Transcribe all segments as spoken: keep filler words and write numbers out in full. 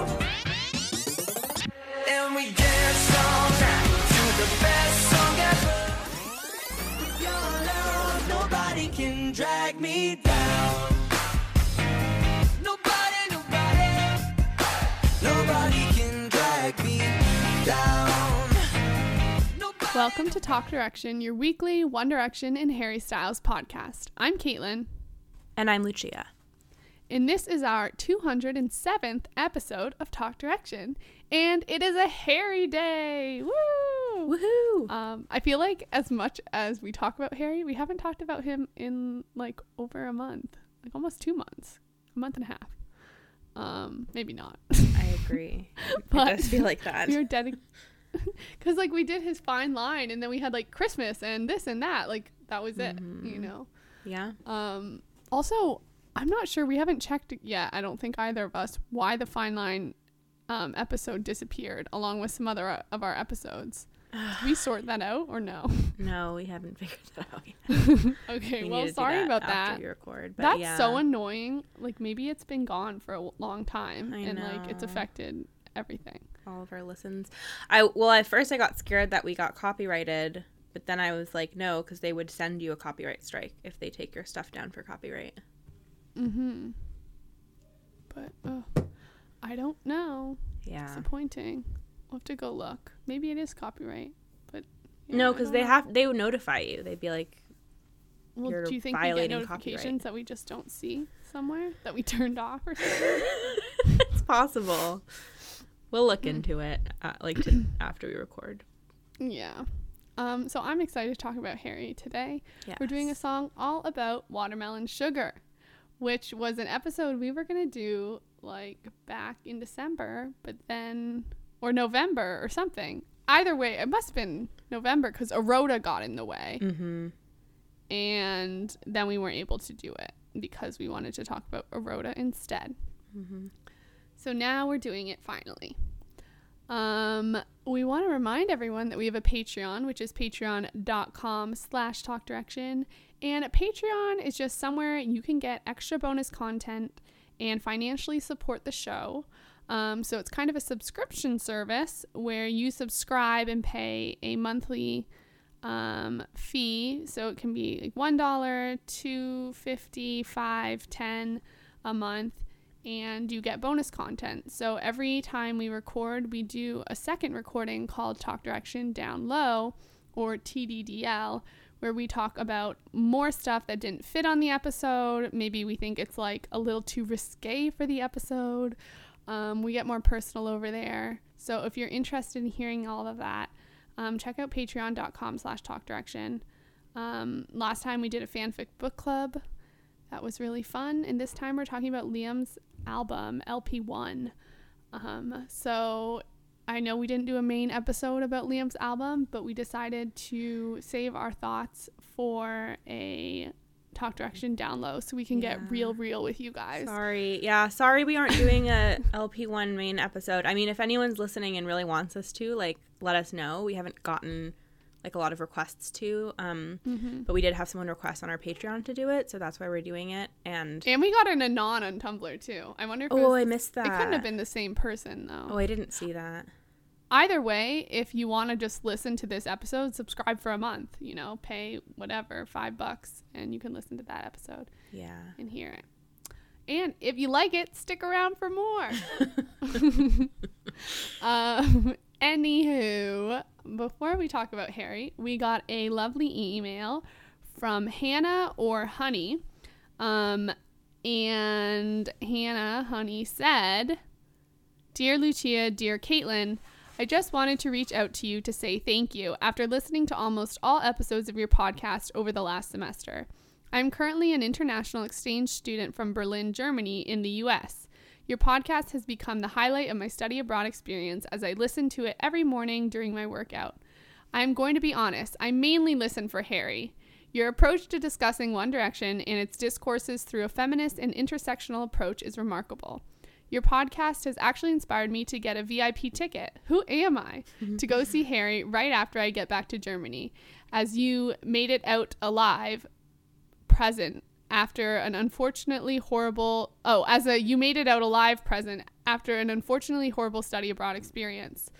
home. And we dance all night to the best song ever. If you're alone, nobody can drag me down. Nobody, nobody, nobody can drag me down. Welcome to Talk Direction, your weekly One Direction and Harry Styles podcast. I'm Caitlin. And I'm Lucia. And this is our two hundred seventh episode of Talk Direction. And it is a Harry day. Woo! Woohoo! Um, I feel like as much as we talk about Harry, we haven't talked about him in like over a month. Like almost two months. A month and a half. Um, maybe not. I agree. But it does feel like that. We are dedicated. Because like we did his Fine Line and then we had like Christmas and this and that, like that was it. Mm-hmm. You know. Yeah. Um also, I'm not sure, we haven't checked yet, I don't think either of us, why the Fine Line um episode disappeared along with some other uh, of our episodes. Did we sort that out or no? No, we haven't figured that out yet. Okay, we well sorry that about that you record, but that's yeah. so annoying. Like maybe it's been gone for a long time I and know. Like it's affected everything, all of our listens. I well at first I got scared that we got copyrighted, but then I was like no, because they would send you a copyright strike if they take your stuff down for copyright. Mm-hmm. But oh, I don't know. Yeah, disappointing. We'll have to go look. Maybe it is copyright, but yeah, no, because they know. have they would notify you. They'd be like, well, you're do you think we get notifications copyright. That we just don't see somewhere that we turned off or something? It's possible. We'll look into it, uh, like, to, after we record. Yeah. Um. So I'm excited to talk about Harry today. Yes. We're doing a song all about Watermelon Sugar, which was an episode we were going to do, like, back in December, but then, or November or something. Either way, it must have been November because Eroda got in the way. Mm-hmm. And then we weren't able to do it because we wanted to talk about Eroda instead. Mm-hmm. So now we're doing it finally. Um, we want to remind everyone that we have a Patreon, which is patreon.com slash talkdirection. And a Patreon is just somewhere you can get extra bonus content and financially support the show. Um, so it's kind of a subscription service where you subscribe and pay a monthly um, fee. So it can be like one dollar, two dollars and fifty cents, five dollars, ten dollars a month. And you get bonus content. So every time we record, we do a second recording called Talk Direction Down Low, or T D D L, where we talk about more stuff that didn't fit on the episode. Maybe we think it's like a little too risque for the episode. Um, we get more personal over there. So if you're interested in hearing all of that, um, check out patreon.com slash talkdirection. Um, last time we did a fanfic book club. That was really fun. And this time we're talking about Liam's album L P one. Um, so I know we didn't do a main episode about Liam's album, but we decided to save our thoughts for a Talk Direction Down Low so we can yeah. get real real with you guys. Sorry. Yeah, sorry we aren't doing a L P one main episode. I mean, if anyone's listening and really wants us to, like, let us know. We haven't gotten like a lot of requests to, um, mm-hmm. but we did have someone request on our Patreon to do it, so that's why we're doing it. And and we got an anon on Tumblr too. I wonder if oh, it was, I missed that. It couldn't have been the same person though. Oh, I didn't see that. Either way, if you want to just listen to this episode, subscribe for a month. You know, pay whatever, five bucks, and you can listen to that episode. Yeah, and hear it. And if you like it, stick around for more. um. Anywho, before we talk about Harry, we got a lovely email from Hannah or Honey. Um, and Hannah, Honey said, Dear Lucia, dear Caitlin, I just wanted to reach out to you to say thank you after listening to almost all episodes of your podcast over the last semester. I'm currently an international exchange student from Berlin, Germany in the U S Your podcast has become the highlight of my study abroad experience as I listen to it every morning during my workout. I'm going to be honest, I mainly listen for Harry. Your approach to discussing One Direction and its discourses through a feminist and intersectional approach is remarkable. Your podcast has actually inspired me to get a V I P ticket. Who am I? To go see Harry right after I get back to Germany, as you made it out alive, present after an unfortunately horrible, oh, as a you made it out alive present after an unfortunately horrible study abroad experience.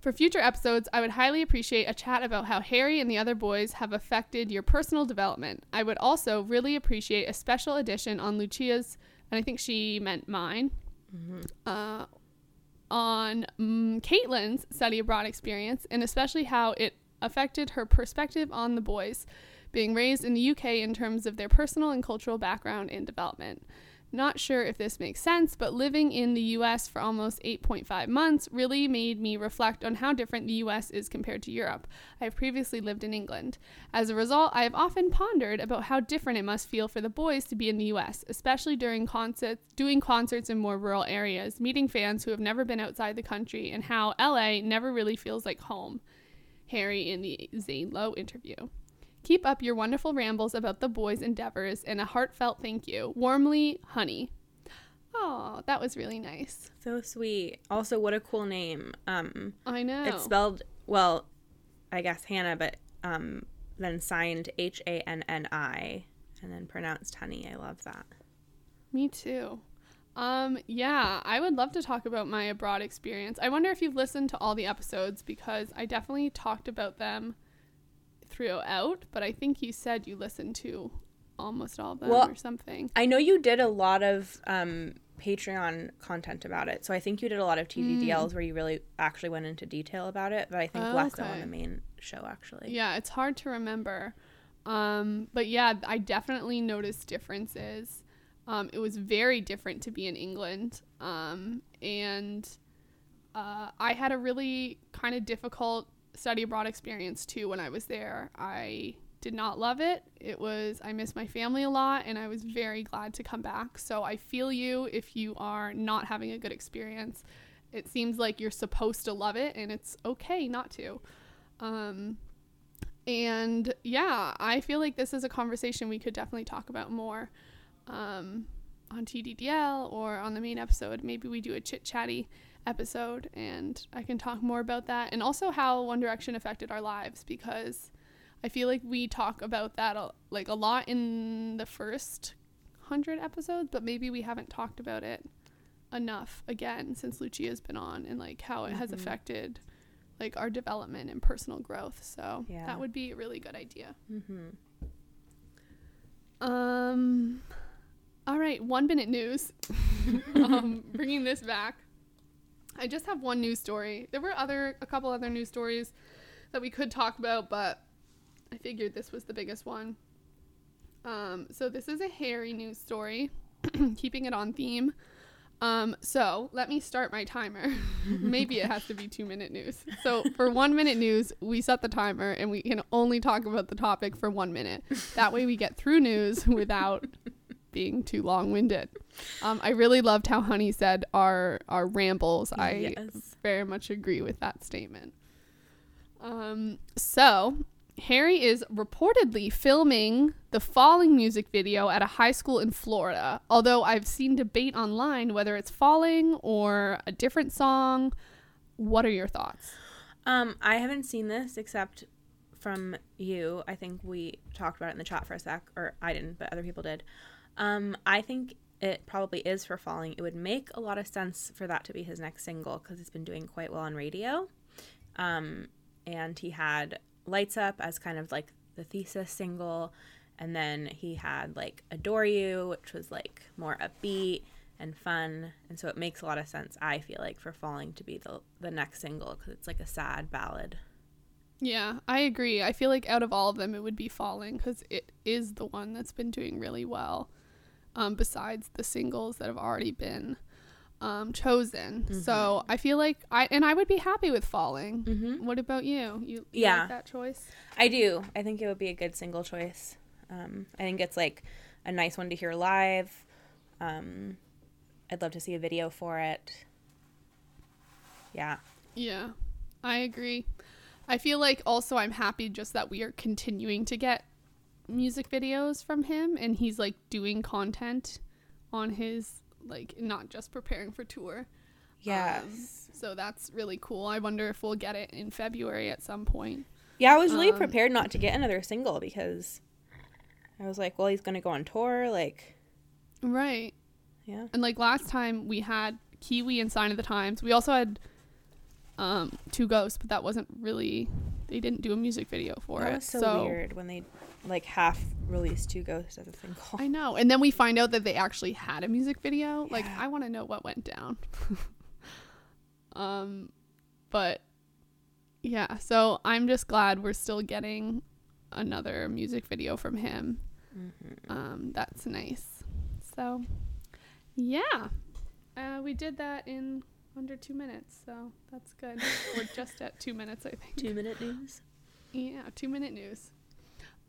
For future episodes, I would highly appreciate a chat about how Harry and the other boys have affected your personal development. I would also really appreciate a special edition on Lucia's, and I think she meant mine, mm-hmm. uh, on um, Caitlin's study abroad experience, and especially how it affected her perspective on the boys being raised in the U K in terms of their personal and cultural background and development. Not sure if this makes sense, but living in the U S for almost eight point five months really made me reflect on how different the U S is compared to Europe. I have previously lived in England. As a result, I have often pondered about how different it must feel for the boys to be in the U S, especially during concerts, doing concerts in more rural areas, meeting fans who have never been outside the country, and how L A never really feels like home. Harry in the Zane Lowe interview. Keep up your wonderful rambles about the boys' endeavors, and a heartfelt thank you. Warmly, Honey. Oh, that was really nice. So sweet. Also, what a cool name. Um, I know. It's spelled, well, I guess Hannah, but um, then signed H A N N I and then pronounced Honey. I love that. Me too. Um, yeah, I would love to talk about my abroad experience. I wonder if you've listened to all the episodes, because I definitely talked about them throughout, but I think you said you listened to almost all of them, well, or something. I know you did a lot of um, Patreon content about it, so I think you did a lot of T G D Ls mm. where you really actually went into detail about it, but I think oh, less okay. than on the main show, actually. Yeah, it's hard to remember. Um, but yeah, I definitely noticed differences. Um, it was very different to be in England, um, and uh, I had a really kind of difficult study abroad experience too when I was there. I did not love it. It was, I missed my family a lot, and I was very glad to come back. So I feel you if you are not having a good experience. It seems like you're supposed to love it, and it's okay not to. Um, and yeah, I feel like this is a conversation we could definitely talk about more um, on T D D L or on the main episode. Maybe we do a chit-chatty episode and I can talk more about that, and also how One Direction affected our lives, because I feel like we talk about that a, like a lot in the first hundred episodes, but maybe we haven't talked about it enough again since Lucia's been on, and like how it mm-hmm. has affected like our development and personal growth. So yeah, that would be a really good idea. Mm-hmm. Um all right, one minute news. Um bringing this back, I just have one news story. There were other, a couple other news stories that we could talk about, but I figured this was the biggest one. Um, so this is a Harry news story, keeping it on theme. Um, so let me start my timer. Maybe it has to be two minute news. So for one minute news, we set the timer and we can only talk about the topic for one minute. That way we get through news without being too long-winded. um I really loved how Honey said our our rambles. I yes. very much agree with that statement. Um so Harry is reportedly filming the Falling music video at a high school in Florida, although I've seen debate online whether it's Falling or a different song. What are your thoughts? um I haven't seen this except from you. I think we talked about it in the chat for a sec, or I didn't, but other people did. Um, I think it probably is for Falling. It would make a lot of sense for that to be his next single, because it's been doing quite well on radio. Um, and he had Lights Up as kind of like the thesis single. And then he had like Adore You, which was like more upbeat and fun. And so it makes a lot of sense, I feel like, for Falling to be the, the next single, because it's like a sad ballad. Yeah, I agree. I feel like out of all of them, it would be Falling, because it is the one that's been doing really well. Um, besides the singles that have already been um, chosen. Mm-hmm. So I feel like I and I would be happy with Falling. Mm-hmm. What about you? You, you yeah. like that choice? I do. I think it would be a good single choice. Um, I think it's like a nice one to hear live. Um, I'd love to see a video for it. Yeah. Yeah, I agree. I feel like also I'm happy just that we are continuing to get music videos from him, and he's like doing content on his like not just preparing for tour. Yes. Um, so that's really cool. I wonder if we'll get it in February at some point. Yeah, I was really um, prepared not to get another single because I was like, well, he's going to go on tour. Like, right. Yeah. And like last time we had Kiwi and Sign of the Times. We also had um, Two Ghosts, but that wasn't really, they didn't do a music video for that it. That was so, so weird when they like half released Two Ghosts as a single. I know. And then we find out that they actually had a music video. Yeah. Like, I want to know what went down. Um, but yeah, so I'm just glad we're still getting another music video from him. Mm-hmm. Um, that's nice. So yeah, uh, we did that in under two minutes. So that's good. We're just at two minutes, I think. Two minute news. Yeah. Two minute news.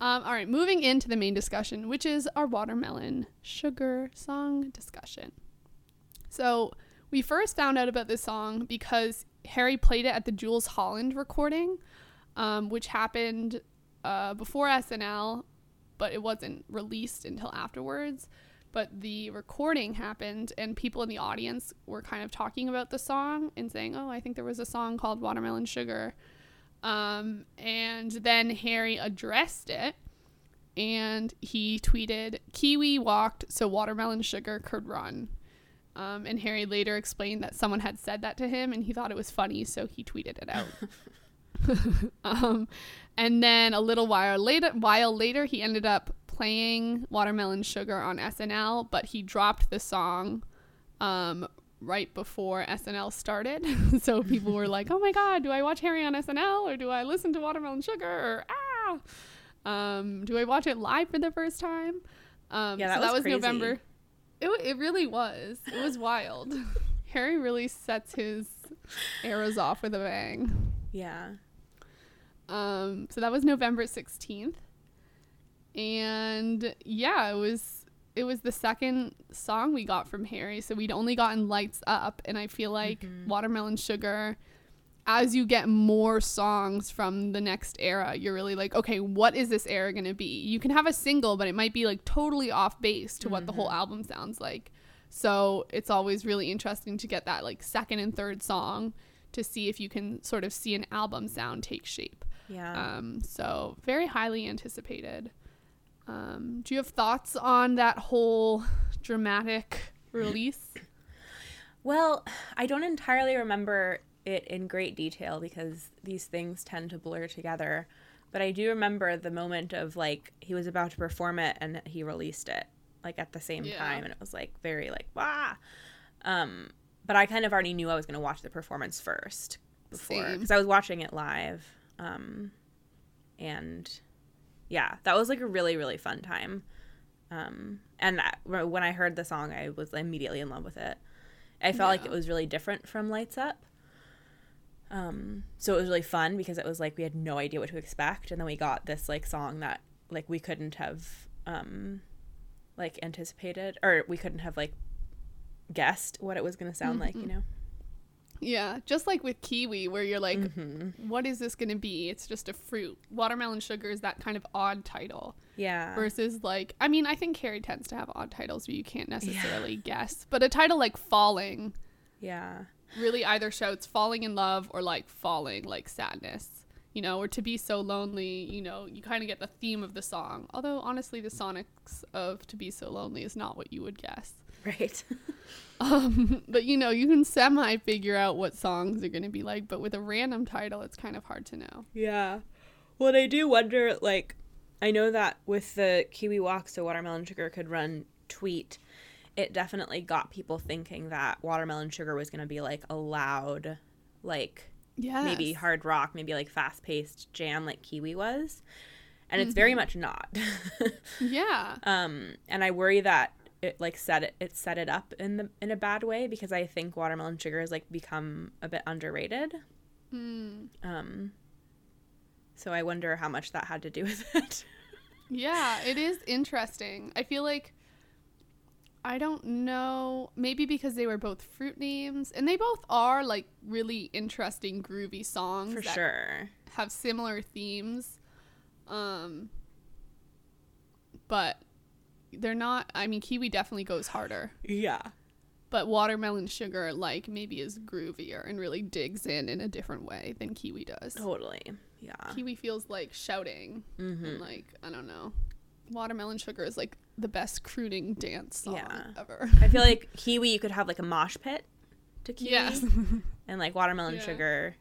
Um, all right. Moving into the main discussion, which is our Watermelon Sugar song discussion. So we first found out about this song because Harry played it at the Jules Holland recording, um, which happened uh, before S N L, but it wasn't released until afterwards. But the recording happened, and people in the audience were kind of talking about the song and saying, oh, I think there was a song called Watermelon Sugar. Um, and then Harry addressed it, and he tweeted, Kiwi walked, so Watermelon Sugar could run. Um, and Harry later explained that someone had said that to him and he thought it was funny, so he tweeted it out. um, and then a little while later, while later, he ended up playing Watermelon Sugar on S N L, but he dropped the song um, right before S N L started. So people were like, oh my God, do I watch Harry on S N L or do I listen to Watermelon Sugar? Or ah, um, do I watch it live for the first time? Um, yeah, that so that was, was November. It it really was. It was wild. Harry really sets his arrows off with a bang. Yeah. Um. So that was November sixteenth, and yeah, it was it was the second song we got from Harry. So we'd only gotten Lights Up, and I feel like mm-hmm. Watermelon Sugar. As you get more songs from the next era, you're really like, okay, what is this era going to be? You can have a single, but it might be like totally off base to mm-hmm. what the whole album sounds like. So it's always really interesting to get that like second and third song to see if you can sort of see an album sound take shape. Yeah. Um, so very highly anticipated. Um, do you have thoughts on that whole dramatic release? Well, I don't entirely remember it in great detail because these things tend to blur together, but I do remember the moment of like he was about to perform it and he released it like at the same yeah. time, and it was like very like wah um but I kind of already knew I was going to watch the performance first before because I was watching it live um and yeah that was like a really really fun time um and I, when I heard the song I was immediately in love with it. I felt yeah. like it was really different from Lights Up. Um, so it was really fun because it was like we had no idea what to expect, and then we got this like song that like we couldn't have um, like anticipated, or we couldn't have like guessed what it was going to sound mm-hmm. like, you know? Yeah, just like with Kiwi where you're like, mm-hmm. what is this going to be? It's just a fruit. Watermelon Sugar is that kind of odd title. Yeah. Versus like, I mean, I think Harry tends to have odd titles where you can't necessarily yeah. guess, but a title like Falling. Yeah. Really either shouts falling in love or like falling like sadness, you know, or to be so lonely, you know, you kind of get the theme of the song. Although honestly, the sonics of to be so lonely is not what you would guess. Right. um, but, you know, you can semi figure out what songs are going to be like. But with a random title, it's kind of hard to know. Yeah. Well, I do wonder, like, I know that with the Kiwi Walk So Watermelon Sugar Could Run tweet, it definitely got people thinking that Watermelon Sugar was going to be, like, a loud, like, yes. maybe hard rock, maybe, like, fast-paced jam like Kiwi was. And mm-hmm. it's very much not. yeah. Um, and I worry that it, like, set it, it set it up in the in a bad way because I think Watermelon Sugar has, like, become a bit underrated. Mm. Um. So I wonder how much that had to do with it. yeah, it is interesting. I feel like I don't know, maybe because they were both fruit names, and they both are like really interesting groovy songs for that sure have similar themes, um but they're not, I mean Kiwi definitely goes harder. Yeah. But Watermelon Sugar, like, maybe is groovier and really digs in in a different way than Kiwi does. Totally. Yeah. Kiwi feels like shouting. Mm-hmm. And, like, I don't know. Watermelon Sugar is, like, the best crooning dance song yeah. ever. I feel like Kiwi, you could have, like, a mosh pit to Kiwi. Yes. And, like, Watermelon yeah. Sugar,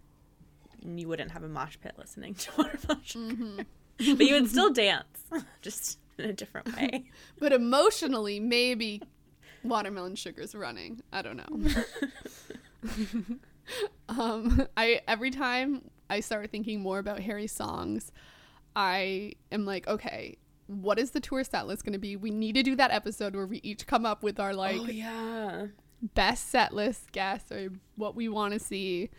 you wouldn't have a mosh pit listening to Watermelon Sugar. Mm-hmm. But you would still dance, just in a different way. But emotionally, maybe Watermelon Sugar's running. I don't know. um, I every time I start thinking more about Harry's songs, I am like, okay, what is the tour set list going to be? We need to do that episode where we each come up with our, like, oh, yeah. best set list guess or what we want to see.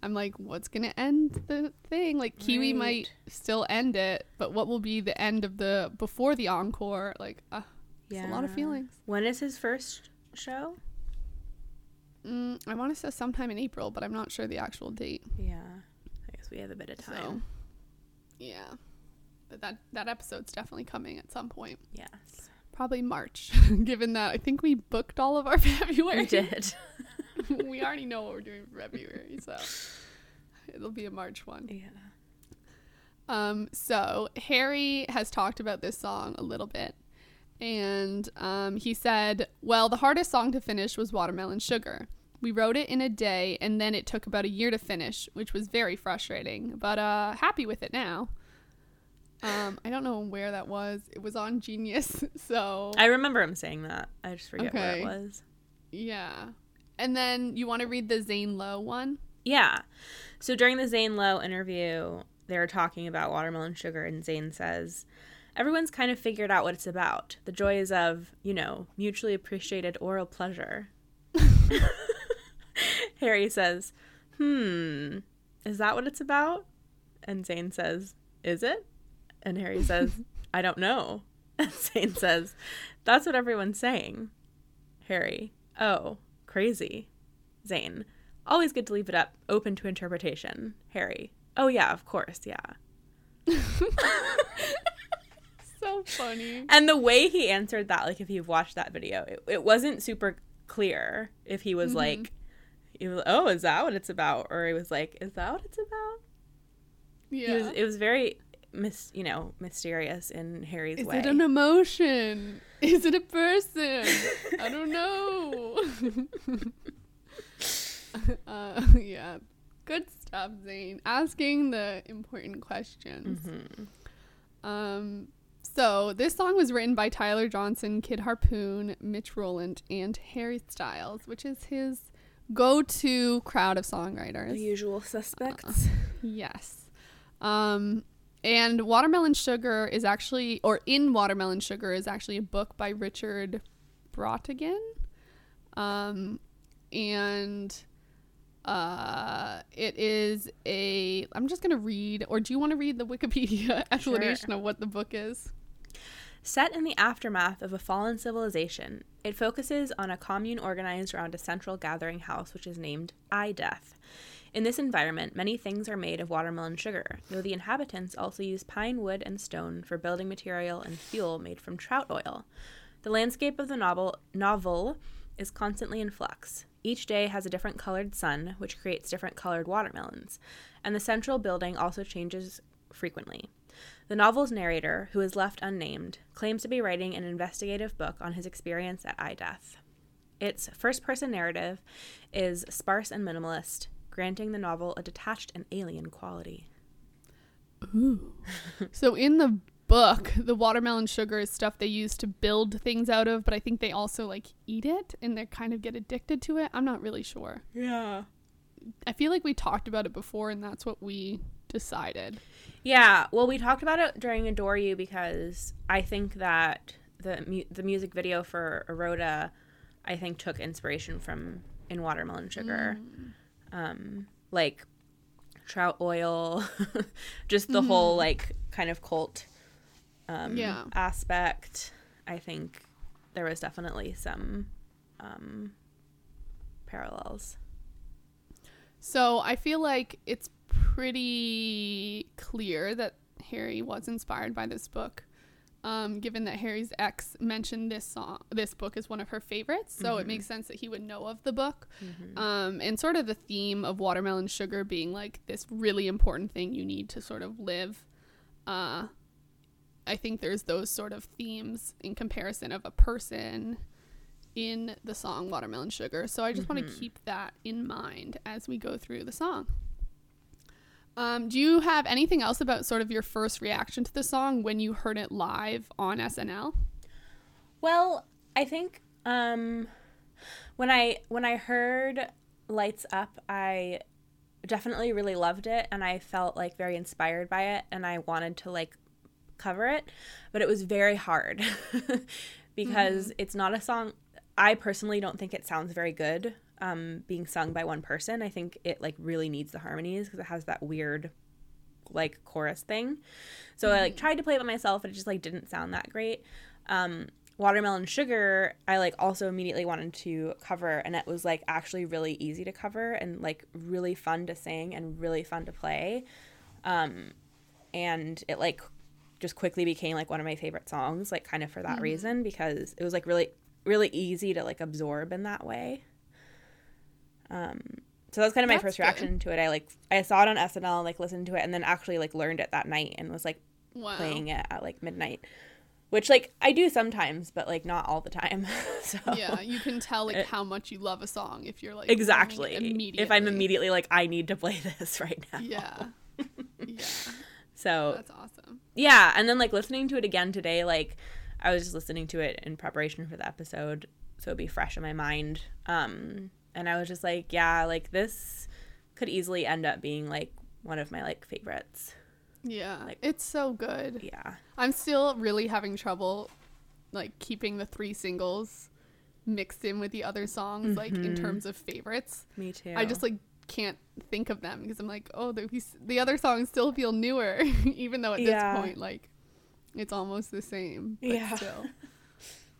I'm like, what's going to end the thing? Like, Kiwi right. might still end it, but what will be the end of the, before the encore? Like, uh, yeah. it's a lot of feelings. When is his first show? Mm, I want to say sometime in April, but I'm not sure the actual date. Yeah. I guess we have a bit of time. So, yeah. But that, that episode's definitely coming at some point. Yes. Probably March, given that I think we booked all of our February. We did. We already know what we're doing for February, so it'll be a March one. Yeah. Um, so Harry has talked about this song a little bit, and um, he said, well, the hardest song to finish was Watermelon Sugar. We wrote it in a day, and then it took about a year to finish, which was very frustrating, but uh, happy with it now. Um, I don't know where that was. It was on Genius, so... I remember him saying that. I just forget okay. where it was. Yeah. And then you want to read the Zane Lowe one? Yeah. So during the Zane Lowe interview, they were talking about Watermelon Sugar, and Zane says, everyone's kind of figured out what it's about. The joys of, you know, mutually appreciated oral pleasure. Harry says, hmm, is that what it's about? And Zane says, is it? And Harry says, I don't know. And Zane says, that's what everyone's saying. Harry, oh. Crazy. Zane, always good to leave it up open to interpretation. Harry, oh yeah, of course, yeah. So funny. And the way he answered that, like, if you've watched that video, it, it wasn't super clear if he was mm-hmm. like, he was, oh, is that what it's about? Or he was like, is that what it's about? Yeah. It was, it was very, mis- you know, mysterious in Harry's is way. Is it an emotion? Is it a person? I don't know. uh, yeah. Good stuff, Zane. Asking the important questions. Mm-hmm. Um, so this song was written by Tyler Johnson, Kid Harpoon, Mitch Roland, and Harry Styles, which is his go-to crowd of songwriters. The usual suspects. Uh, yes. Um... And Watermelon Sugar is actually, or In Watermelon Sugar is actually a book by Richard Brautigan. Um, and uh, it is a, I'm just going to read, or do you want to read the Wikipedia explanation sure. of what the book is? Set in the aftermath of a fallen civilization, it focuses on a commune organized around a central gathering house, which is named iDeath. In this environment, many things are made of watermelon sugar, though the inhabitants also use pine wood and stone for building material and fuel made from trout oil. The landscape of the novel, novel is constantly in flux. Each day has a different colored sun, which creates different colored watermelons, and the central building also changes frequently. The novel's narrator, who is left unnamed, claims to be writing an investigative book on his experience at iDeath. Its first-person narrative is sparse and minimalist, granting the novel a detached and alien quality. Ooh. So in the book, the watermelon sugar is stuff they use to build things out of, but I think they also, like, eat it, and they kind of get addicted to it. I'm not really sure. Yeah. I feel like we talked about it before, and that's what we decided. Yeah. Well, we talked about it during Adore You because I think that the, mu- the music video for Eroda, I think, took inspiration from In Watermelon Sugar. Mm. Um, like trout oil, just the mm-hmm. whole, like, kind of cult um, yeah. aspect. I think there was definitely some um, parallels. So I feel like it's pretty clear that Harry was inspired by this book. um, given that Harry's ex mentioned this song, this book is one of her favorites. So mm-hmm. it makes sense that he would know of the book. Mm-hmm. Um, and sort of the theme of Watermelon Sugar being like this really important thing you need to sort of live. Uh, I think there's those sort of themes in comparison of a person in the song Watermelon Sugar. So I just mm-hmm. want to keep that in mind as we go through the song. Um, do you have anything else about sort of your first reaction to the song when you heard it live on S N L? Well, I think um, when I when I heard Lights Up, I definitely really loved it, and I felt like very inspired by it, and I wanted to like cover it, but it was very hard because mm-hmm. it's not a song. I personally don't think it sounds very good um, being sung by one person. I think it like really needs the harmonies because it has that weird like chorus thing. So mm-hmm. I like tried to play it by myself, and it just like didn't sound that great. Um, Watermelon Sugar, I like also immediately wanted to cover, and it was like actually really easy to cover and like really fun to sing and really fun to play. Um, and it like just quickly became like one of my favorite songs, like kind of for that mm-hmm. reason, because it was like really, really easy to like absorb in that way. Um, so that was kind of my That's first reaction good. to it. I like, I saw it on S N L, like listened to it, and then actually like learned it that night and was like wow. playing it at like midnight, which like I do sometimes, but like not all the time. So yeah, you can tell like it, how much you love a song if you're like exactly immediately. If I'm immediately like, I need to play this right now. Yeah. Yeah. So that's awesome. Yeah. And then like listening to it again today, like I was just listening to it in preparation for the episode, so it'd be fresh in my mind. Um, and I was just like, yeah, like this could easily end up being like one of my like favorites. Yeah. Like, it's so good. Yeah. I'm still really having trouble like keeping the three singles mixed in with the other songs, mm-hmm. like in terms of favorites. Me too. I just like can't think of them because I'm like, oh, the, the other songs still feel newer, even though at yeah. this point like it's almost the same, but yeah still.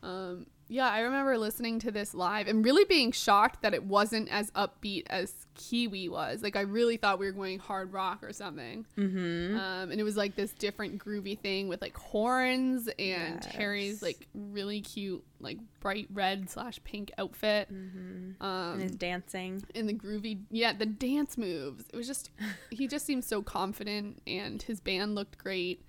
um yeah I remember listening to this live and really being shocked that it wasn't as upbeat as Kiwi was. Like I really thought we were going hard rock or something, mm-hmm. um and it was like this different groovy thing with like horns and Terry's yes. like really cute like bright red slash pink outfit, mm-hmm. um and his dancing and the groovy yeah the dance moves. It was just he just seemed so confident, and his band looked great.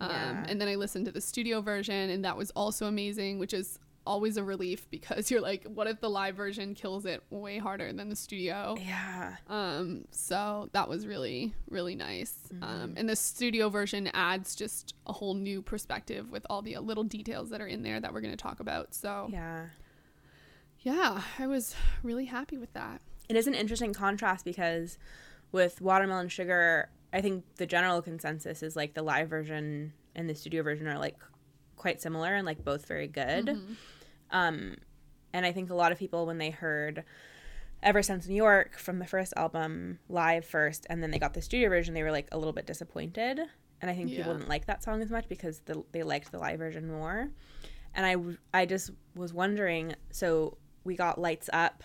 um yeah. And then I listened to the studio version, and that was also amazing, which is always a relief because you're like, what if the live version kills it way harder than the studio? Yeah. Um so that was really really nice. Mm-hmm. Um and the studio version adds just a whole new perspective with all the little details that are in there that we're going to talk about. So yeah yeah I was really happy with that. It is an interesting contrast because with Watermelon Sugar, I think the general consensus is like the live version and the studio version are like quite similar and like both very good. Mm-hmm. Um and I think a lot of people, when they heard Ever Since New York from the first album live first and then they got the studio version, they were like a little bit disappointed, and I think yeah. people didn't like that song as much because the, they liked the live version more. And I I just was wondering, so we got Lights Up,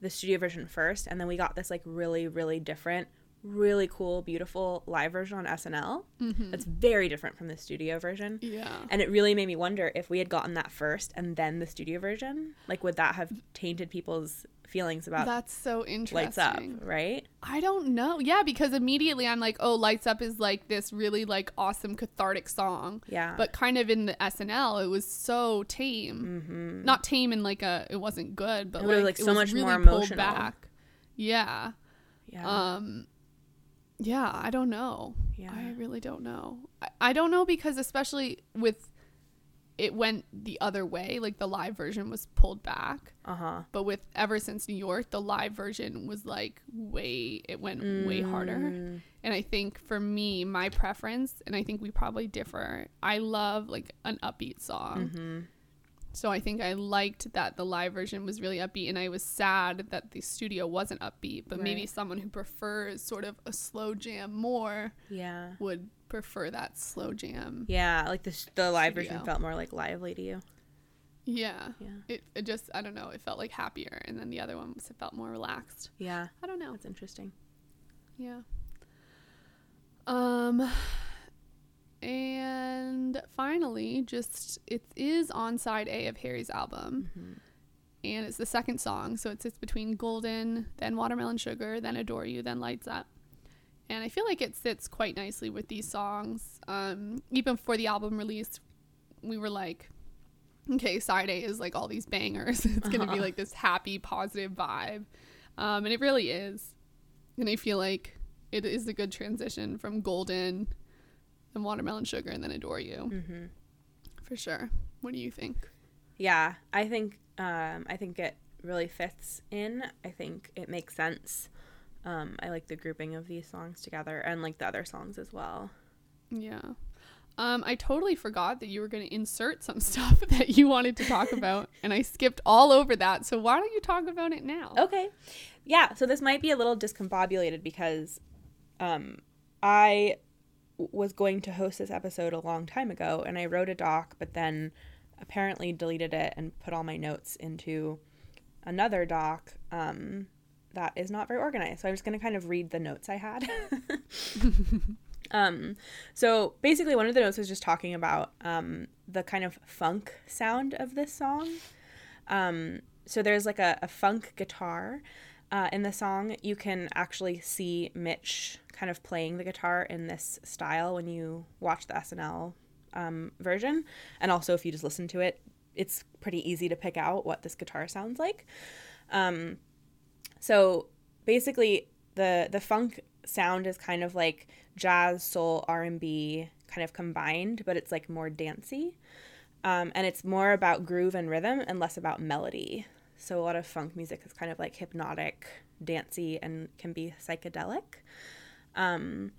the studio version first, and then we got this like really really different really cool beautiful live version on S N L mm-hmm. that's very different from the studio version. Yeah. And it really made me wonder if we had gotten that first and then the studio version, like would that have tainted people's feelings about that's so interesting Lights Up, right? I don't know. Yeah, because immediately I'm like, oh, Lights Up is like this really like awesome cathartic song. Yeah. But kind of in the S N L, it was so tame. Mm-hmm. Not tame in like a it wasn't good, but it was like, like so it was much really more emotional. Back. Yeah. Yeah. Um Yeah, I don't know. Yeah. I really don't know. I, I don't know because especially with it went the other way. Like the live version was pulled back. Uh-huh. But with Ever Since New York, the live version was like way, it went mm. way harder. And I think for me, my preference, and I think we probably differ, I love like an upbeat song. Mm-hmm. So I think I liked that the live version was really upbeat, and I was sad that the studio wasn't upbeat, but right. maybe someone who prefers sort of a slow jam more yeah. would prefer that slow jam. Yeah, like the, the live studio. Version felt more like lively to you. Yeah. yeah. It, it just, I don't know, it felt like happier, and then the other one was, it felt more relaxed. Yeah. I don't know. That's interesting. Yeah. Um... And finally, just it is on side A of Harry's album. Mm-hmm. And it's the second song. So it sits between Golden, then Watermelon Sugar, then Adore You, then Lights Up. And I feel like it sits quite nicely with these songs. Um, even before the album release, we were like, okay, side A is like all these bangers. It's going to uh-huh. be like this happy, positive vibe. Um, and it really is. And I feel like it is a good transition from Golden and Watermelon Sugar and then Adore You. Mm-hmm. For sure. What do you think? Yeah, I think um, I think it really fits in. I think it makes sense. Um, I like the grouping of these songs together and like the other songs as well. Yeah. Um, I totally forgot that you were going to insert some stuff that you wanted to talk about, and I skipped all over that. So why don't you talk about it now? Okay. Yeah, so this might be a little discombobulated because um, I was going to host this episode a long time ago, and I wrote a doc, but then apparently deleted it and put all my notes into another doc um, that is not very organized. So I'm just going to kind of read the notes I had. um, so basically one of the notes was just talking about um, the kind of funk sound of this song. Um, so there's like a, a funk guitar uh, in the song. You can actually see Mitch kind of playing the guitar in this style when you watch the S N L um version, and also if you just listen to it, it's pretty easy to pick out what this guitar sounds like. Um so basically the the funk sound is kind of like jazz, soul, R and B kind of combined, but it's like more dancey, um and it's more about groove and rhythm and less about melody. So a lot of funk music is kind of like hypnotic, dancey, and can be psychedelic. um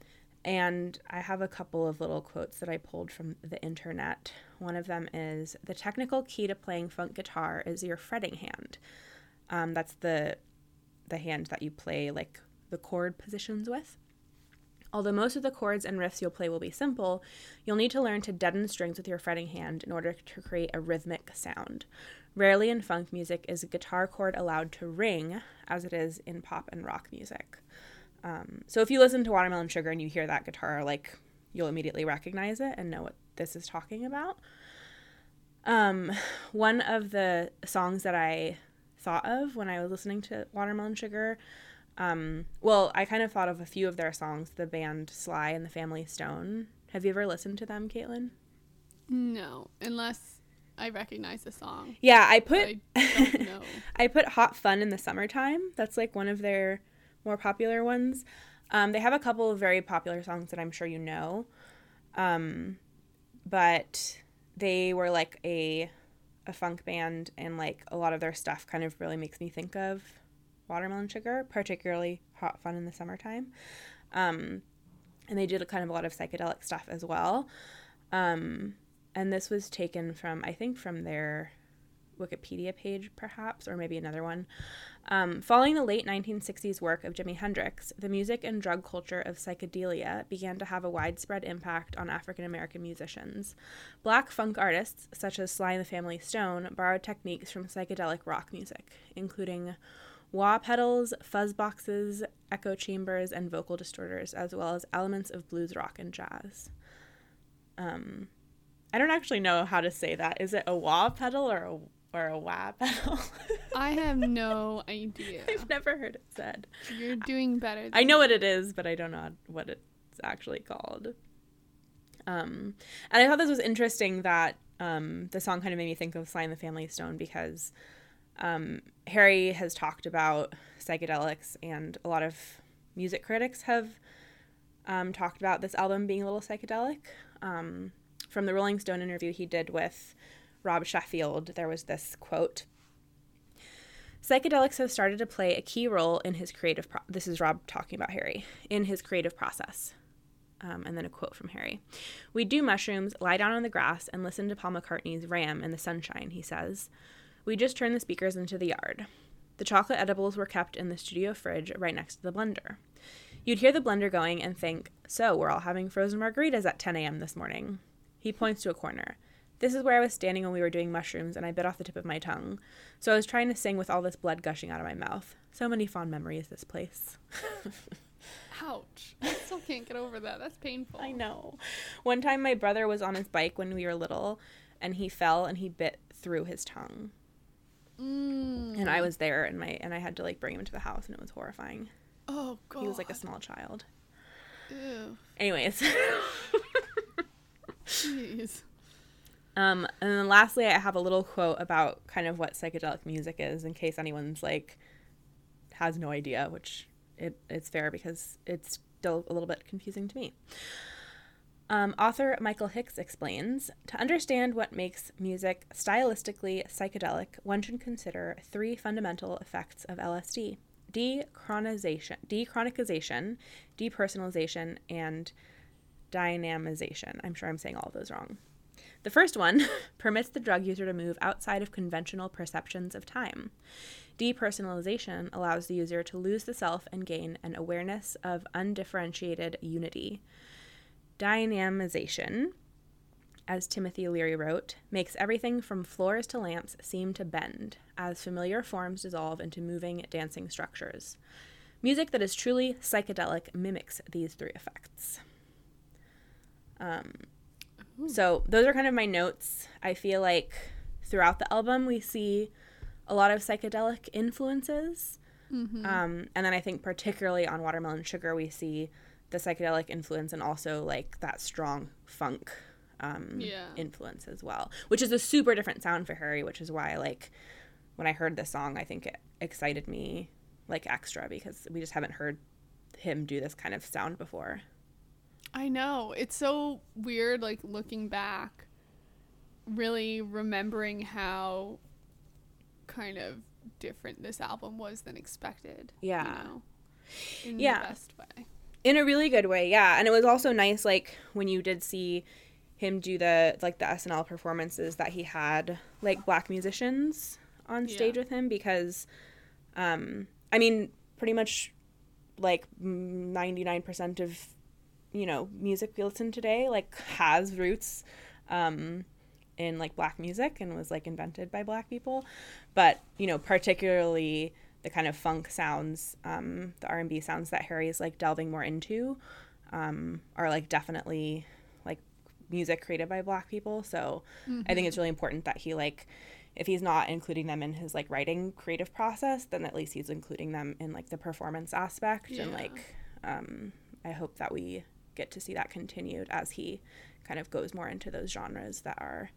And I have a couple of little quotes that I pulled from the internet. One of them is, the technical key to playing funk guitar is your fretting hand. Um, that's the the hand that you play like the chord positions with. Although most of the chords and riffs you'll play will be simple, you'll need to learn to deaden strings with your fretting hand in order to create a rhythmic sound. Rarely in funk music is a guitar chord allowed to ring, as it is in pop and rock music. Um, so if you listen to Watermelon Sugar and you hear that guitar, like, you'll immediately recognize it and know what this is talking about. Um, one of the songs that I thought of when I was listening to Watermelon Sugar, um, well, I kind of thought of a few of their songs, the band Sly and the Family Stone. Have you ever listened to them, Caitlin? No, unless I recognize the song. Yeah, I put, I don't know. I put Hot Fun in the Summertime. That's like one of their more popular ones. Um, they have a couple of very popular songs that I'm sure you know, um, but they were like a a funk band, and like a lot of their stuff kind of really makes me think of Watermelon Sugar, particularly Hot Fun in the Summertime. Um, and they did a kind of a lot of psychedelic stuff as well. Um, and this was taken from, I think, from their Wikipedia page perhaps, or maybe another one. Um, following the late nineteen sixties work of Jimi Hendrix, the music and drug culture of psychedelia began to have a widespread impact on African American musicians. Black funk artists, such as Sly and the Family Stone, borrowed techniques from psychedelic rock music, including wah pedals, fuzz boxes, echo chambers, and vocal distorters, as well as elements of blues rock and jazz. Um, I don't actually know how to say that. Is it a wah pedal or a Or a wah pedal? I have no idea. I've never heard it said. You're doing better than I know what it is, but I don't know what it's actually called. Um, and I thought this was interesting that um, the song kind of made me think of Sly and the Family Stone, because um, Harry has talked about psychedelics, and a lot of music critics have um, talked about this album being a little psychedelic. Um, from the Rolling Stone interview he did with Rob Sheffield, there was this quote. Psychedelics have started to play a key role in his creative pro- this is Rob talking about Harry, in his creative process. Um, and then a quote from Harry. We do mushrooms, lie down on the grass, and listen to Paul McCartney's Ram in the sunshine, he says. We just turned the speakers into the yard. The chocolate edibles were kept in the studio fridge right next to the blender. You'd hear the blender going and think, so we're all having frozen margaritas at ten a.m. this morning. He points to a corner. This is where I was standing when we were doing mushrooms, and I bit off the tip of my tongue. So I was trying to sing with all this blood gushing out of my mouth. So many fond memories, this place. Ouch. I still can't get over that. That's painful. I know. One time my brother was on his bike when we were little, and he fell and he bit through his tongue. Mm. And I was there, and my and I had to, like, bring him to the house, and it was horrifying. Oh, God. He was, like, a small child. Ew. Anyways. Jeez. Um, and then lastly, I have a little quote about kind of what psychedelic music is, in case anyone's, like, has no idea, which it, it's fair because it's still a little bit confusing to me. Um, author Michael Hicks explains, to understand what makes music stylistically psychedelic, one should consider three fundamental effects of L S D. Dechronization, dechronicization, depersonalization, and dynamization. I'm sure I'm saying all of those wrong. The first one permits the drug user to move outside of conventional perceptions of time. Depersonalization allows the user to lose the self and gain an awareness of undifferentiated unity. Dynamization, as Timothy Leary wrote, makes everything from floors to lamps seem to bend, as familiar forms dissolve into moving, dancing structures. Music that is truly psychedelic mimics these three effects. Um, so those are kind of my notes. I feel like throughout the album we see a lot of psychedelic influences. Mm-hmm. Um, and then I think particularly on Watermelon Sugar we see the psychedelic influence and also, like, that strong funk um, yeah. influence as well, which is a super different sound for Harry, which is why, like, when I heard this song, I think it excited me, like, extra because we just haven't heard him do this kind of sound before. I know. It's so weird, like, looking back, really remembering how kind of different this album was than expected. Yeah. You know, in yeah. the best way. In a really good way, yeah. And it was also nice, like, when you did see him do the, like, the S N L performances that he had, like, black musicians on stage yeah. with him because, um, I mean, pretty much, like, ninety-nine percent of, you know, music we listen today, like, has roots um, in, like, black music and was, like, invented by black people. But, you know, particularly the kind of funk sounds, um, the R and B sounds that Harry's, like, delving more into um, are, like, definitely, like, music created by black people. So mm-hmm. I think it's really important that he, like, if he's not including them in his, like, writing creative process, then at least he's including them in, like, the performance aspect. Yeah. And, like, um, I hope that we get to see that continued as he kind of goes more into those genres that are,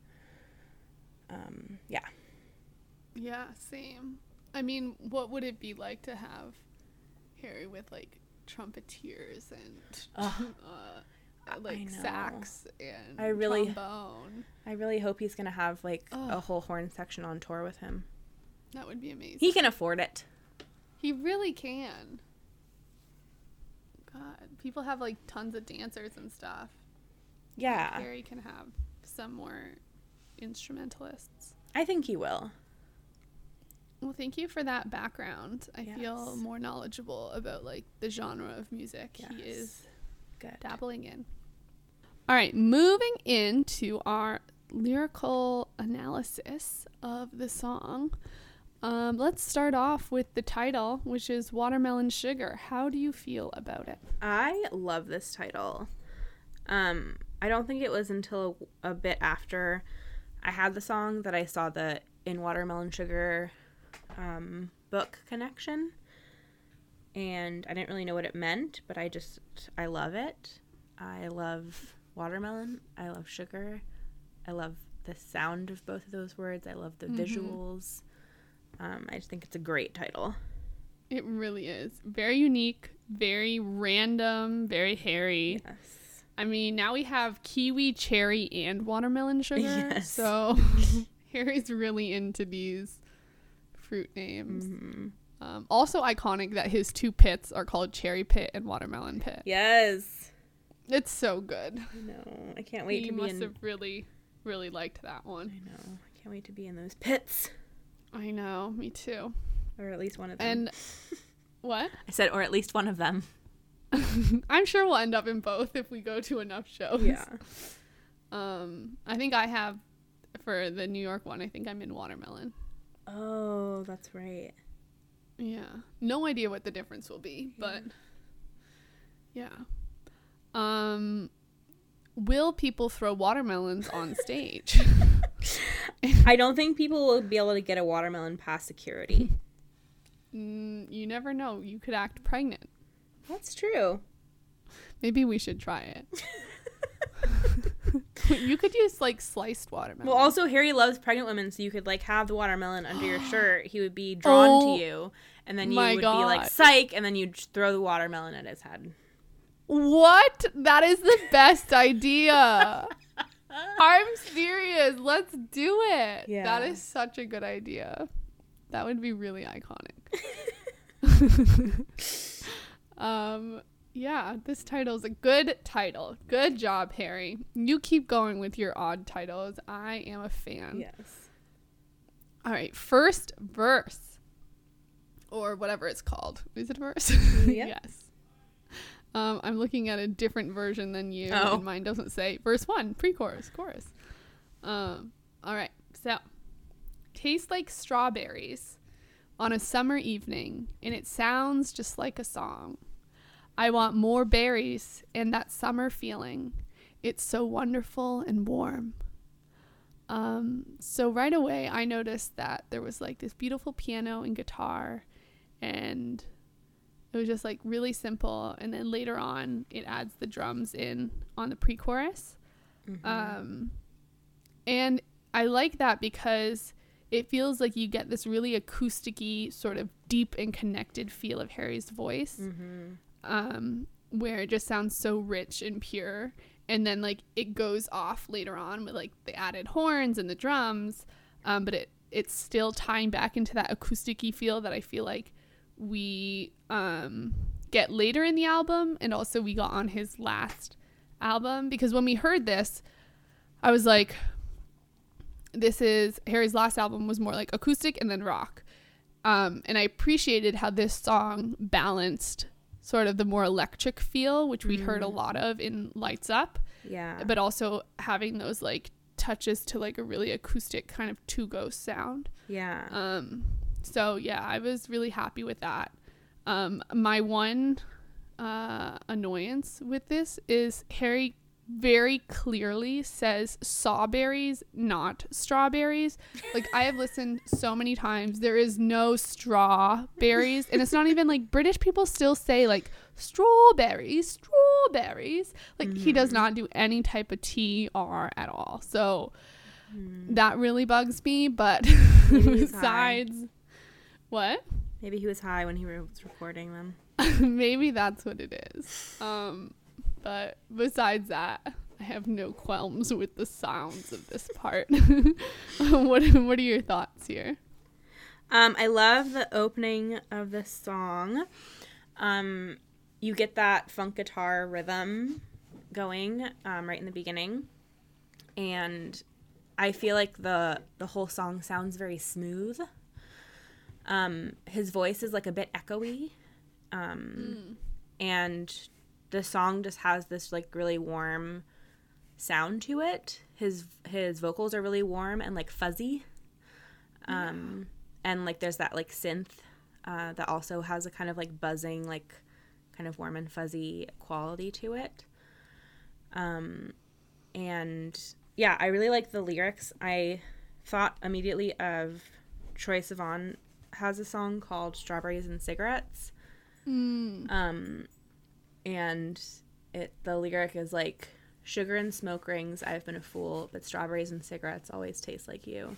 um, yeah. Yeah, same. I mean, what would it be like to have Harry with, like, trumpeteers and oh, uh, like sax and I really, trombone? I really hope he's gonna have, like, oh. a whole horn section on tour with him. That would be amazing. He can afford it. He really can. God, people have, like, tons of dancers and stuff. Yeah, like, Harry can have some more instrumentalists. I think he will. Well, thank you for that background. I yes. feel more knowledgeable about, like, the genre of music yes. he is Good. dabbling in. All right, moving into our lyrical analysis of the song. Um, let's start off with the title, which is Watermelon Sugar. How do you feel about it? I love this title. Um, I don't think it was until a bit after I had the song that I saw the In Watermelon Sugar um book connection, and I didn't really know what it meant, but I just I love it. I love watermelon, I love sugar, I love the sound of both of those words, I love the mm-hmm. visuals. um I just think it's a great title. It really is. Very unique, very random, very hairy. Yes. I mean, now we have kiwi, cherry, and watermelon sugar. Yes. So Harry's really into these fruit names. Mm-hmm. Um, also iconic that his two pits are called Cherry Pit and Watermelon Pit. Yes. It's so good. I know. I can't wait he to be in. You must have really, really liked that one. I know. I can't wait to be in those pits. I know. Me too. Or at least one of them. And what? I said, or at least one of them. I'm sure we'll end up in both if we go to enough shows. Yeah. Um, I think I have, for the New York one, I think I'm in Watermelon. Oh, that's right. Yeah. No idea what the difference will be, but Yeah. Um, will people throw watermelons on stage? I don't think people will be able to get a watermelon past security. Mm, you never know. You could act pregnant. That's true. Maybe we should try it. You could use like sliced watermelon. Well, also Harry loves pregnant women, so you could like have the watermelon under your shirt. He would be drawn oh, to you, and then you would God. be like psych, and then you'd throw the watermelon at his head. What? That is the best idea. I'm serious. Let's do it. Yeah. That is such a good idea. That would be really iconic. um. Yeah, this title is a good title. Good job, Harry. You keep going with your odd titles. I am a fan. Yes. All right, first verse, or whatever it's called. Is it a verse? Yep. Yes. Um, I'm looking at a different version than you. Oh. And mine doesn't say verse one, pre-chorus, chorus. Um, all right, so tastes like strawberries on a summer evening, and it sounds just like a song. I want more berries and that summer feeling. It's so wonderful and warm. Um, so right away, I noticed that there was like this beautiful piano and guitar, and it was just like really simple. And then later on, it adds the drums in on the pre-chorus. Mm-hmm. Um, and I like that because it feels like you get this really acoustic-y sort of deep and connected feel of Harry's voice. Mm-hmm. Um, where it just sounds so rich and pure, and then like it goes off later on with like the added horns and the drums, um, but it it's still tying back into that acoustic-y feel that I feel like we um, get later in the album, and also we got on his last album, because when we heard this, I was like, this is Harry's last album was more like acoustic and then rock, um, and I appreciated how this song balanced sort of the more electric feel, which we mm. heard a lot of in Lights Up. Yeah. But also having those like touches to like a really acoustic kind of Two Ghosts sound. Yeah. Um. So yeah, I was really happy with that. Um. My one uh, annoyance with this is Harry very clearly says sawberries, not strawberries. Like, I have listened so many times, there is no strawberries, and it's not even like British people still say like strawberries, strawberries. Like, mm. he does not do any type of T R at all. So mm. that really bugs me. But besides, what? Maybe he was high when he was recording them. Maybe that's what it is. Um. But besides that, I have no qualms with the sounds of this part. What What are your thoughts here? Um, I love the opening of the song. Um, you get that funk guitar rhythm going um, right in the beginning, and I feel like the the whole song sounds very smooth. Um, his voice is like a bit echoey, um, mm. and the song just has this like really warm sound to it. His his vocals are really warm and like fuzzy. Um, yeah. And like there's that like synth uh, that also has a kind of like buzzing, like kind of warm and fuzzy quality to it. Um, and yeah, I really like the lyrics. I thought immediately of Troye Sivan has a song called Strawberries and Cigarettes. Mm. Um And it the lyric is like, sugar and smoke rings, I've been a fool, but strawberries and cigarettes always taste like you.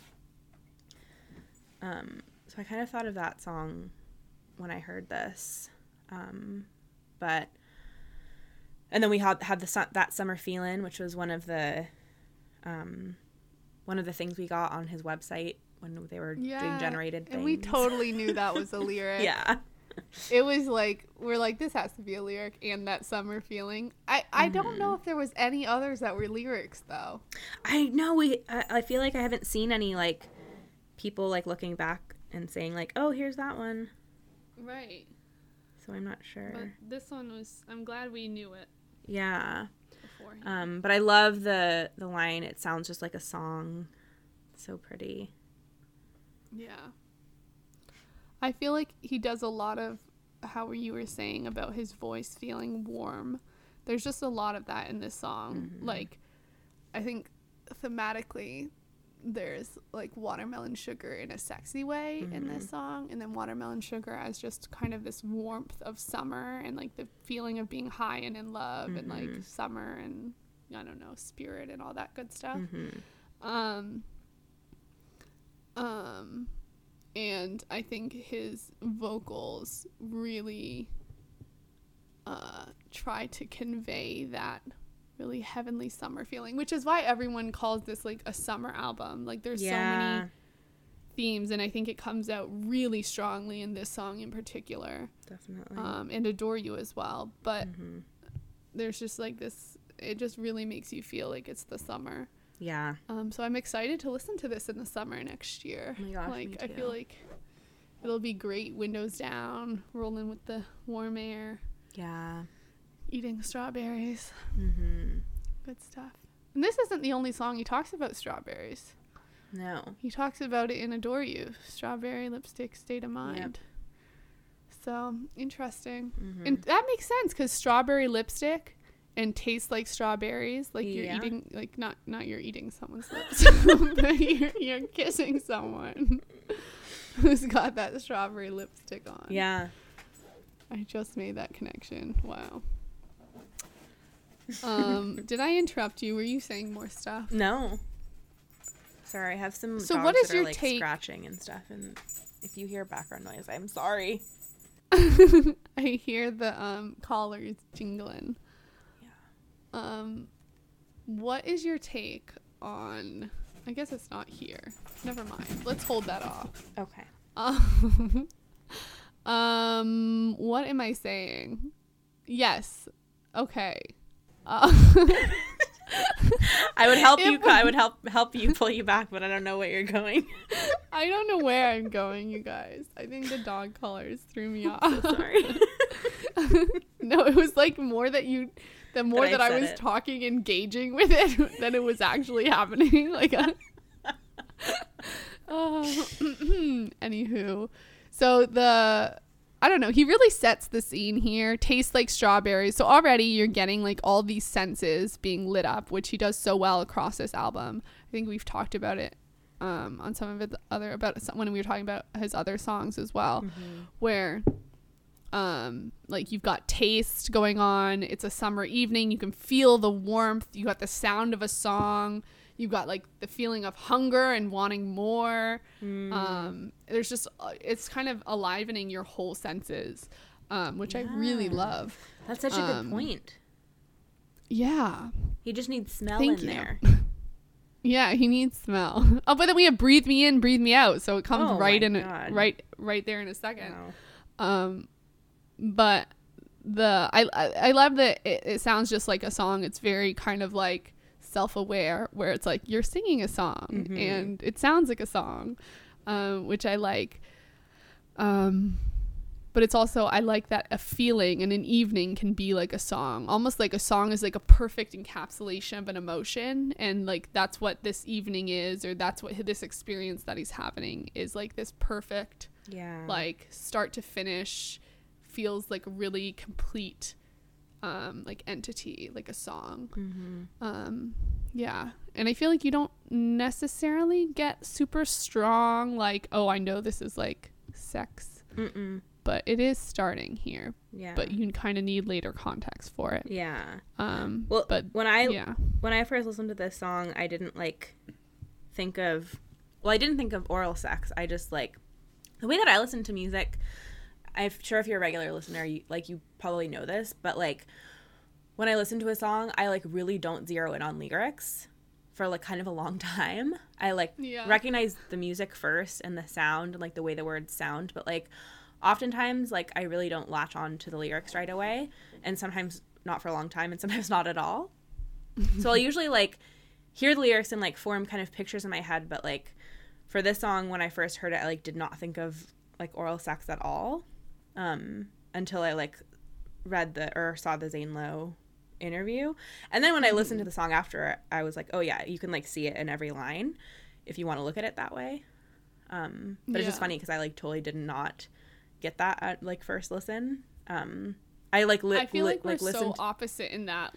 Um, so I kind of thought of that song when I heard this. Um, but, and then we had, had the su- that summer feeling, which was one of the, um, one of the things we got on his website when they were yeah, doing generated things. And we totally knew that was a lyric. Yeah. It was like, we're like, this has to be a lyric, and that summer feeling. I, I mm-hmm. don't know if there was any others that were lyrics, though. I know. We, I, I feel like I haven't seen any, like, people, like, looking back and saying, like, oh, here's that one. Right. So I'm not sure. But this one was, I'm glad we knew it. Yeah. Beforehand. Um, but I love the, the line, it sounds just like a song. It's so pretty. Yeah. I feel like he does a lot of how you were saying about his voice feeling warm. There's just a lot of that in this song. Mm-hmm. Like, I think thematically there's like Watermelon Sugar in a sexy way, mm-hmm. in this song, and then Watermelon Sugar as just kind of this warmth of summer and like the feeling of being high and in love, mm-hmm. and like summer and I don't know, spirit and all that good stuff. Mm-hmm. Um, um, and I think his vocals really uh, try to convey that really heavenly summer feeling, which is why everyone calls this like a summer album. Like there's yeah. so many themes, and I think it comes out really strongly in this song in particular. Definitely. Um, and Adore You as well. But mm-hmm. there's just like this, it just really makes you feel like it's the summer. Yeah. Um, so I'm excited to listen to this in the summer next year. Oh my gosh, like, me too. I feel like it'll be great. Windows down, rolling with the warm air. Yeah. Eating strawberries. Mm-hmm. Good stuff. And this isn't the only song he talks about strawberries. No. He talks about it in Adore You. Strawberry, lipstick, state of mind. Yep. So, interesting. Mm-hmm. And that makes sense, because strawberry lipstick... and taste like strawberries, like yeah. you're eating, like not not you're eating someone's lips, but you're, you're kissing someone who's got that strawberry lipstick on. Yeah. I just made that connection. Wow. Um, did I interrupt you? Were you saying more stuff? No. Sorry, I have some so dogs what is that your are like take? Scratching and stuff, and if you hear background noise, I'm sorry. I hear the um, collars jingling. Um, what is your take on, I guess it's not here. Never mind. Let's hold that off. Okay. Um, um what am I saying? Yes. Okay. Uh, I would help you, I would help, help you pull you back, but I don't know where you're going. I don't know where I'm going, you guys. I think the dog collars threw me off. I'm so sorry. No, it was like more that you... The more that I, that I was it. talking, engaging with it, than it was actually happening. Like, a, uh, anywho, so the I don't know. He really sets the scene here. Tastes like strawberries. So already you're getting like all these senses being lit up, which he does so well across this album. I think we've talked about it um, on some of his other about when we were talking about his other songs as well, mm-hmm. where. Um, like you've got taste going on. It's a summer evening. You can feel the warmth. You got the sound of a song. You've got like the feeling of hunger and wanting more. Mm. Um, there's just, it's kind of alivening your whole senses, um, which yeah. I really love. That's such a um, good point. Yeah. He just needs smell Thank in you. there. Yeah, he needs smell. Oh, but then we have breathe me in, breathe me out. So it comes oh, right in, a, right, right there in a second. Wow. Um, But the I I love that it, it sounds just like a song. It's very kind of like self-aware, where it's like you're singing a song, mm-hmm. and it sounds like a song, um, which I like. Um, but it's also I like that a feeling and an evening can be like a song. Almost like a song is like a perfect encapsulation of an emotion, and like that's what this evening is, or that's what this experience that he's having is like this perfect, yeah, like start to finish. Feels like a really complete um like entity, like a song. Mm-hmm. Um yeah, and I feel like you don't necessarily get super strong like, oh, I know this is like sex. Mm-mm. But it is starting here. Yeah, but you kind of need later context for it. Yeah. Um well, but when I yeah. when I first listened to this song, I didn't like think of well I didn't think of oral sex. I just like the way that I listen to music, I'm sure if you're a regular listener, you, like, you probably know this, but, like, when I listen to a song, I, like, really don't zero in on lyrics for, like, kind of a long time. I, like, yeah. recognize the music first and the sound and, like, the way the words sound, but, like, oftentimes, like, I really don't latch on to the lyrics right away, and sometimes not for a long time, and sometimes not at all. So I'll usually, like, hear the lyrics and, like, form kind of pictures in my head, but, like, for this song, when I first heard it, I, like, did not think of, like, oral sex at all. Um, until I, like, read the, or saw the Zane Lowe interview. And then when I listened to the song after, I was like, oh, yeah, you can, like, see it in every line if you want to look at it that way. Um, but yeah. It's just funny because I, like, totally did not get that at like first listen. Um, I like li- I feel li- like we're like so to- opposite in that.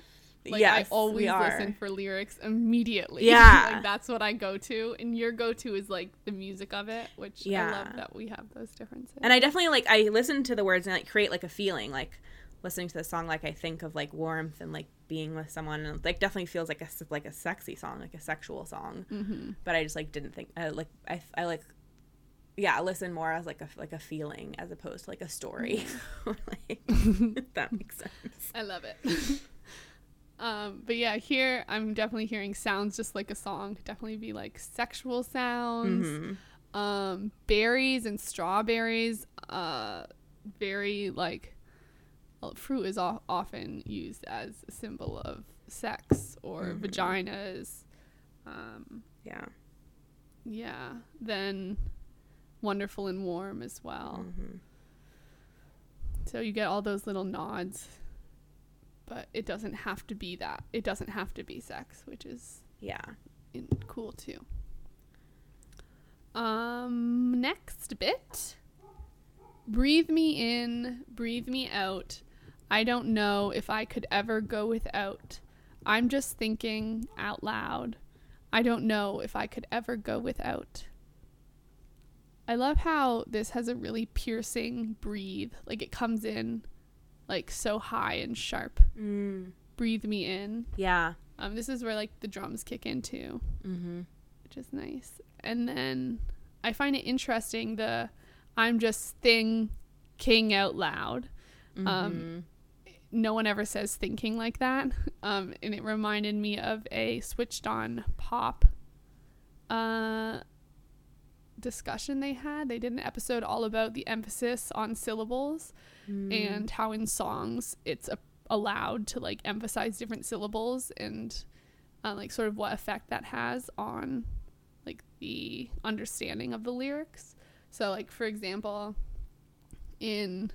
Like, yes, I always we are. listen for lyrics immediately. Yeah. Like, that's what I go to. And your go-to is, like, the music of it, which yeah. I love that we have those differences. And I definitely, like, I listen to the words and, like, create, like, a feeling. Like, listening to the song, like, I think of, like, warmth and, like, being with someone. And, like, definitely feels like a, like a sexy song, like a sexual song. Mm-hmm. But I just, like, didn't think, uh, like, I, I, like, yeah, I listen more as, like, a, like, a feeling as opposed to, like, a story. Like, if that makes sense. I love it. Um, but yeah, here I'm definitely hearing sounds just like a song. Could definitely be like sexual sounds, mm-hmm. um, berries and strawberries. Uh, very like well, fruit is o- often used as a symbol of sex or mm-hmm. vaginas. Um, yeah, yeah. Then wonderful and warm as well. Mm-hmm. So you get all those little nods. But it doesn't have to be that. It doesn't have to be sex, which is yeah, in, cool too. Um, next bit. Breathe me in, breathe me out. I don't know if I could ever go without. I'm just thinking out loud. I don't know if I could ever go without. I love how this has a really piercing breathe. Like it comes in. Like so high and sharp. Mm. Breathe me in. Yeah. Um. This is where like the drums kick in too, mm-hmm. which is nice. And then I find it interesting the I'm just thinking out loud. Mm-hmm. Um. No one ever says thinking like that. Um. And it reminded me of a Switched On Pop. Uh. Discussion they had. They did an episode all about the emphasis on syllables mm. and how in songs it's a- allowed to like emphasize different syllables and uh, like sort of what effect that has on like the understanding of the lyrics. So like for example in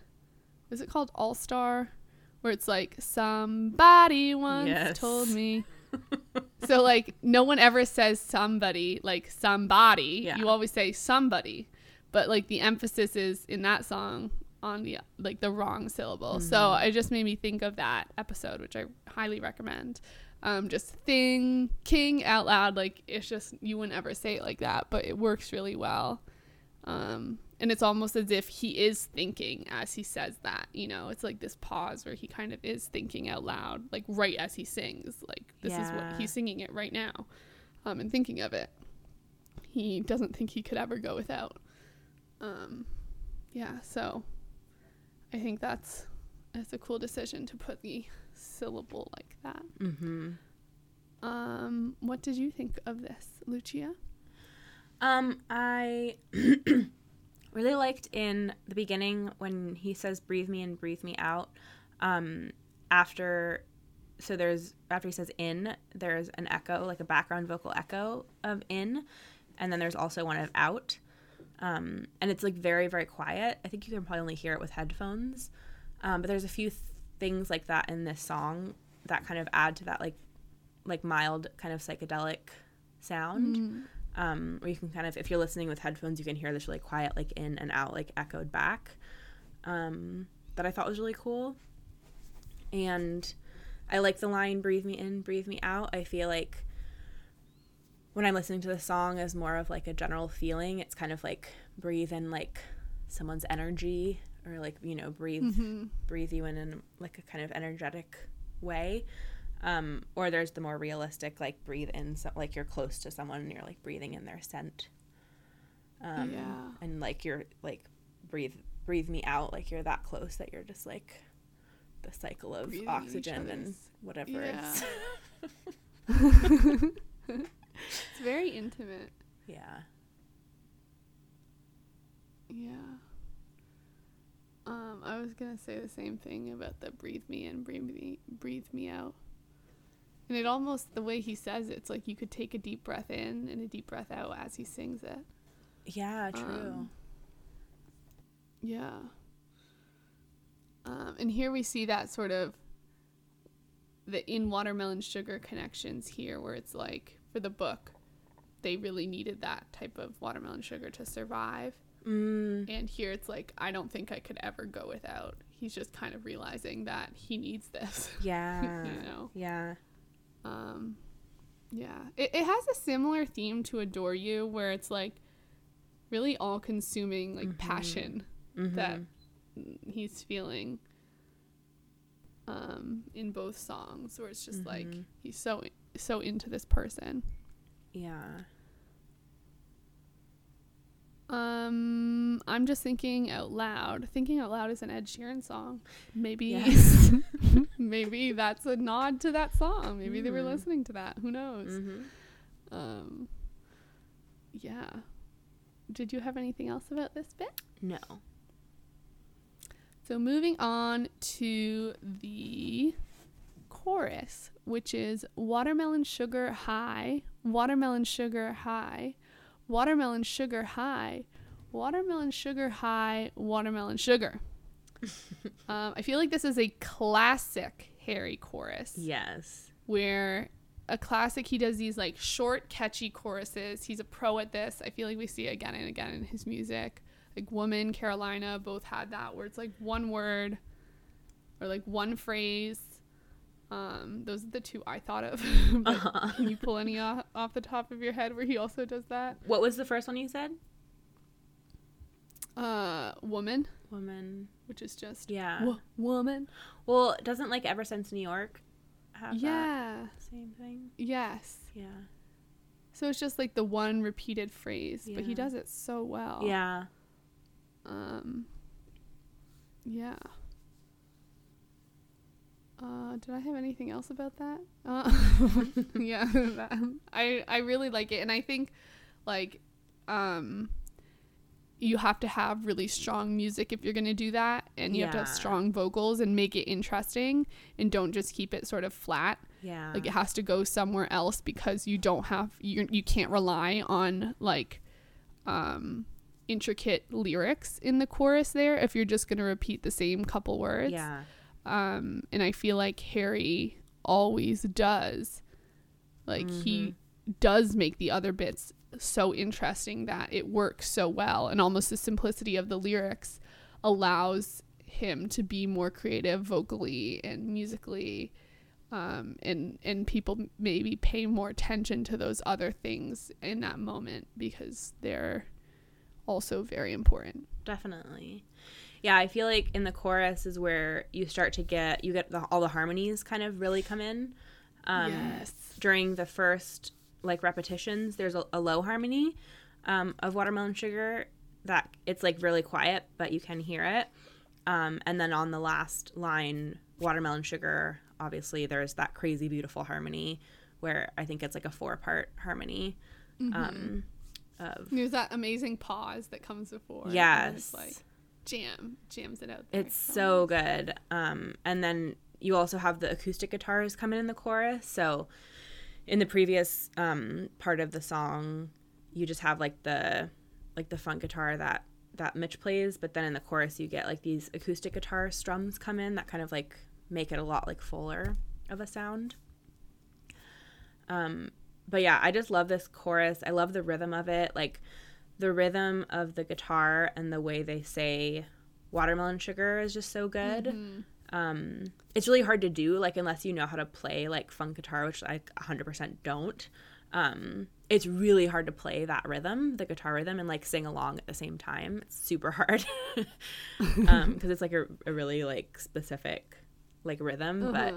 is it called All Star where it's like somebody once yes. told me so like no one ever says somebody like somebody yeah. you always say somebody but like the emphasis is in that song on the like the wrong syllable mm-hmm. so it just made me think of that episode which I highly recommend um just thinking out loud like it's just you wouldn't ever say it like that but it works really well um and it's almost as if he is thinking as he says that, you know, it's like this pause where he kind of is thinking out loud, like right as he sings, like this yeah. is what he's singing it right now um, and thinking of it. He doesn't think he could ever go without. Um, yeah. So I think that's, that's a cool decision to put the syllable like that. Mm-hmm. Um, what did you think of this, Lucia? Um, I... really liked in the beginning when he says breathe me in, breathe me out. Um, after, so there's, after he says in, there's an echo, like a background vocal echo of in. And then there's also one of out. Um, and it's like very, very quiet. I think you can probably only hear it with headphones. Um, but there's a few th- things like that in this song that kind of add to that like, like mild kind of psychedelic sound. Mm-hmm. Um, where you can kind of, if you're listening with headphones, you can hear this really quiet, like in and out, like echoed back, um, that I thought was really cool. And I like the line, breathe me in, breathe me out. I feel like when I'm listening to the song as more of like a general feeling, it's kind of like breathe in like someone's energy or like, you know, breathe, mm-hmm. breathe you in in like a kind of energetic way. Um, or there's the more realistic, like, breathe in, so, like, you're close to someone and you're, like, breathing in their scent. Um, yeah. And, like, you're, like, breathe breathe me out, like, you're that close that you're just, like, the cycle of breathing oxygen and whatever yeah. it's. It's very intimate. Yeah. Yeah. Um, I was going to say the same thing about the breathe me in, breathe me, breathe me out. And it almost, the way he says it, it's like you could take a deep breath in and a deep breath out as he sings it. Yeah, true. Um, yeah. Um, and here we see that sort of, the In Watermelon Sugar connections here, where it's like, for the book, they really needed that type of watermelon sugar to survive. Mm. And here it's like, I don't think I could ever go without. He's just kind of realizing that he needs this. Yeah. You know? Yeah. Um, yeah. It, it has a similar theme to Adore You, where it's like really all-consuming, like, mm-hmm. passion mm-hmm. that he's feeling um, in both songs, where it's just mm-hmm. like he's so so into this person. Yeah. Um, I'm just thinking out loud. Thinking Out Loud is an Ed Sheeran song. Maybe, yes. Maybe that's a nod to that song. Maybe mm. they were listening to that. Who knows? Mm-hmm. Um, yeah. Did you have anything else about this bit? No. So moving on to the chorus, which is Watermelon Sugar High, Watermelon Sugar High, Watermelon Sugar High, Watermelon Sugar High, Watermelon Sugar. um, I feel like this is a classic Harry chorus. Yes. Where a classic, he does these like short, catchy choruses. He's a pro at this. I feel like we see it again and again in his music. Like Woman, Carolina both had that, where it's like one word or like one phrase. Um, those are the two I thought of. uh-huh. Can you pull any off, off the top of your head where he also does that? What was the first one you said? Uh, Woman. Woman. Which is just... Yeah. W- woman. Well, doesn't like Ever Since New York have yeah. that same thing? Yes. Yeah. So it's just like the one repeated phrase, yeah. but he does it so well. Yeah. Um. Yeah. Uh, did I have anything else about that? Uh, yeah, that, I I really like it, and I think like um, you have to have really strong music if you're going to do that, and you yeah. have to have strong vocals and make it interesting, and don't just keep it sort of flat. Yeah, like it has to go somewhere else, because you don't have you you can't rely on like um. intricate lyrics in the chorus there if you're just going to repeat the same couple words. Yeah. Um and I feel like Harry always does, like mm-hmm. he does make the other bits so interesting that it works so well, and almost the simplicity of the lyrics allows him to be more creative vocally and musically, um and and people maybe pay more attention to those other things in that moment because they're also very important. Definitely. Yeah, I feel like in the chorus is where you start to get you get the, all the harmonies kind of really come in. Um yes. During the first like repetitions, there's a, a low harmony um of Watermelon Sugar that it's like really quiet, but you can hear it. Um and then on the last line, Watermelon Sugar, obviously there's that crazy beautiful harmony where I think it's like a four-part harmony. Mm-hmm. Um Of. There's that amazing pause that comes before. Yes. Like jam jams it out there. It's so good. Um and then you also have the acoustic guitars coming in the chorus. So in the previous um part of the song, you just have like the like the funk guitar that that Mitch plays, but then in the chorus you get like these acoustic guitar strums come in that kind of like make it a lot like fuller of a sound. Um But yeah, I just love this chorus. I love the rhythm of it, like the rhythm of the guitar and the way they say Watermelon Sugar is just so good. Mm-hmm. Um, it's really hard to do, like unless you know how to play like funk guitar, which I one hundred percent don't. Um, it's really hard to play that rhythm, the guitar rhythm, and like sing along at the same time. It's super hard because um, it's like a, a really like specific like rhythm. Uh-huh. But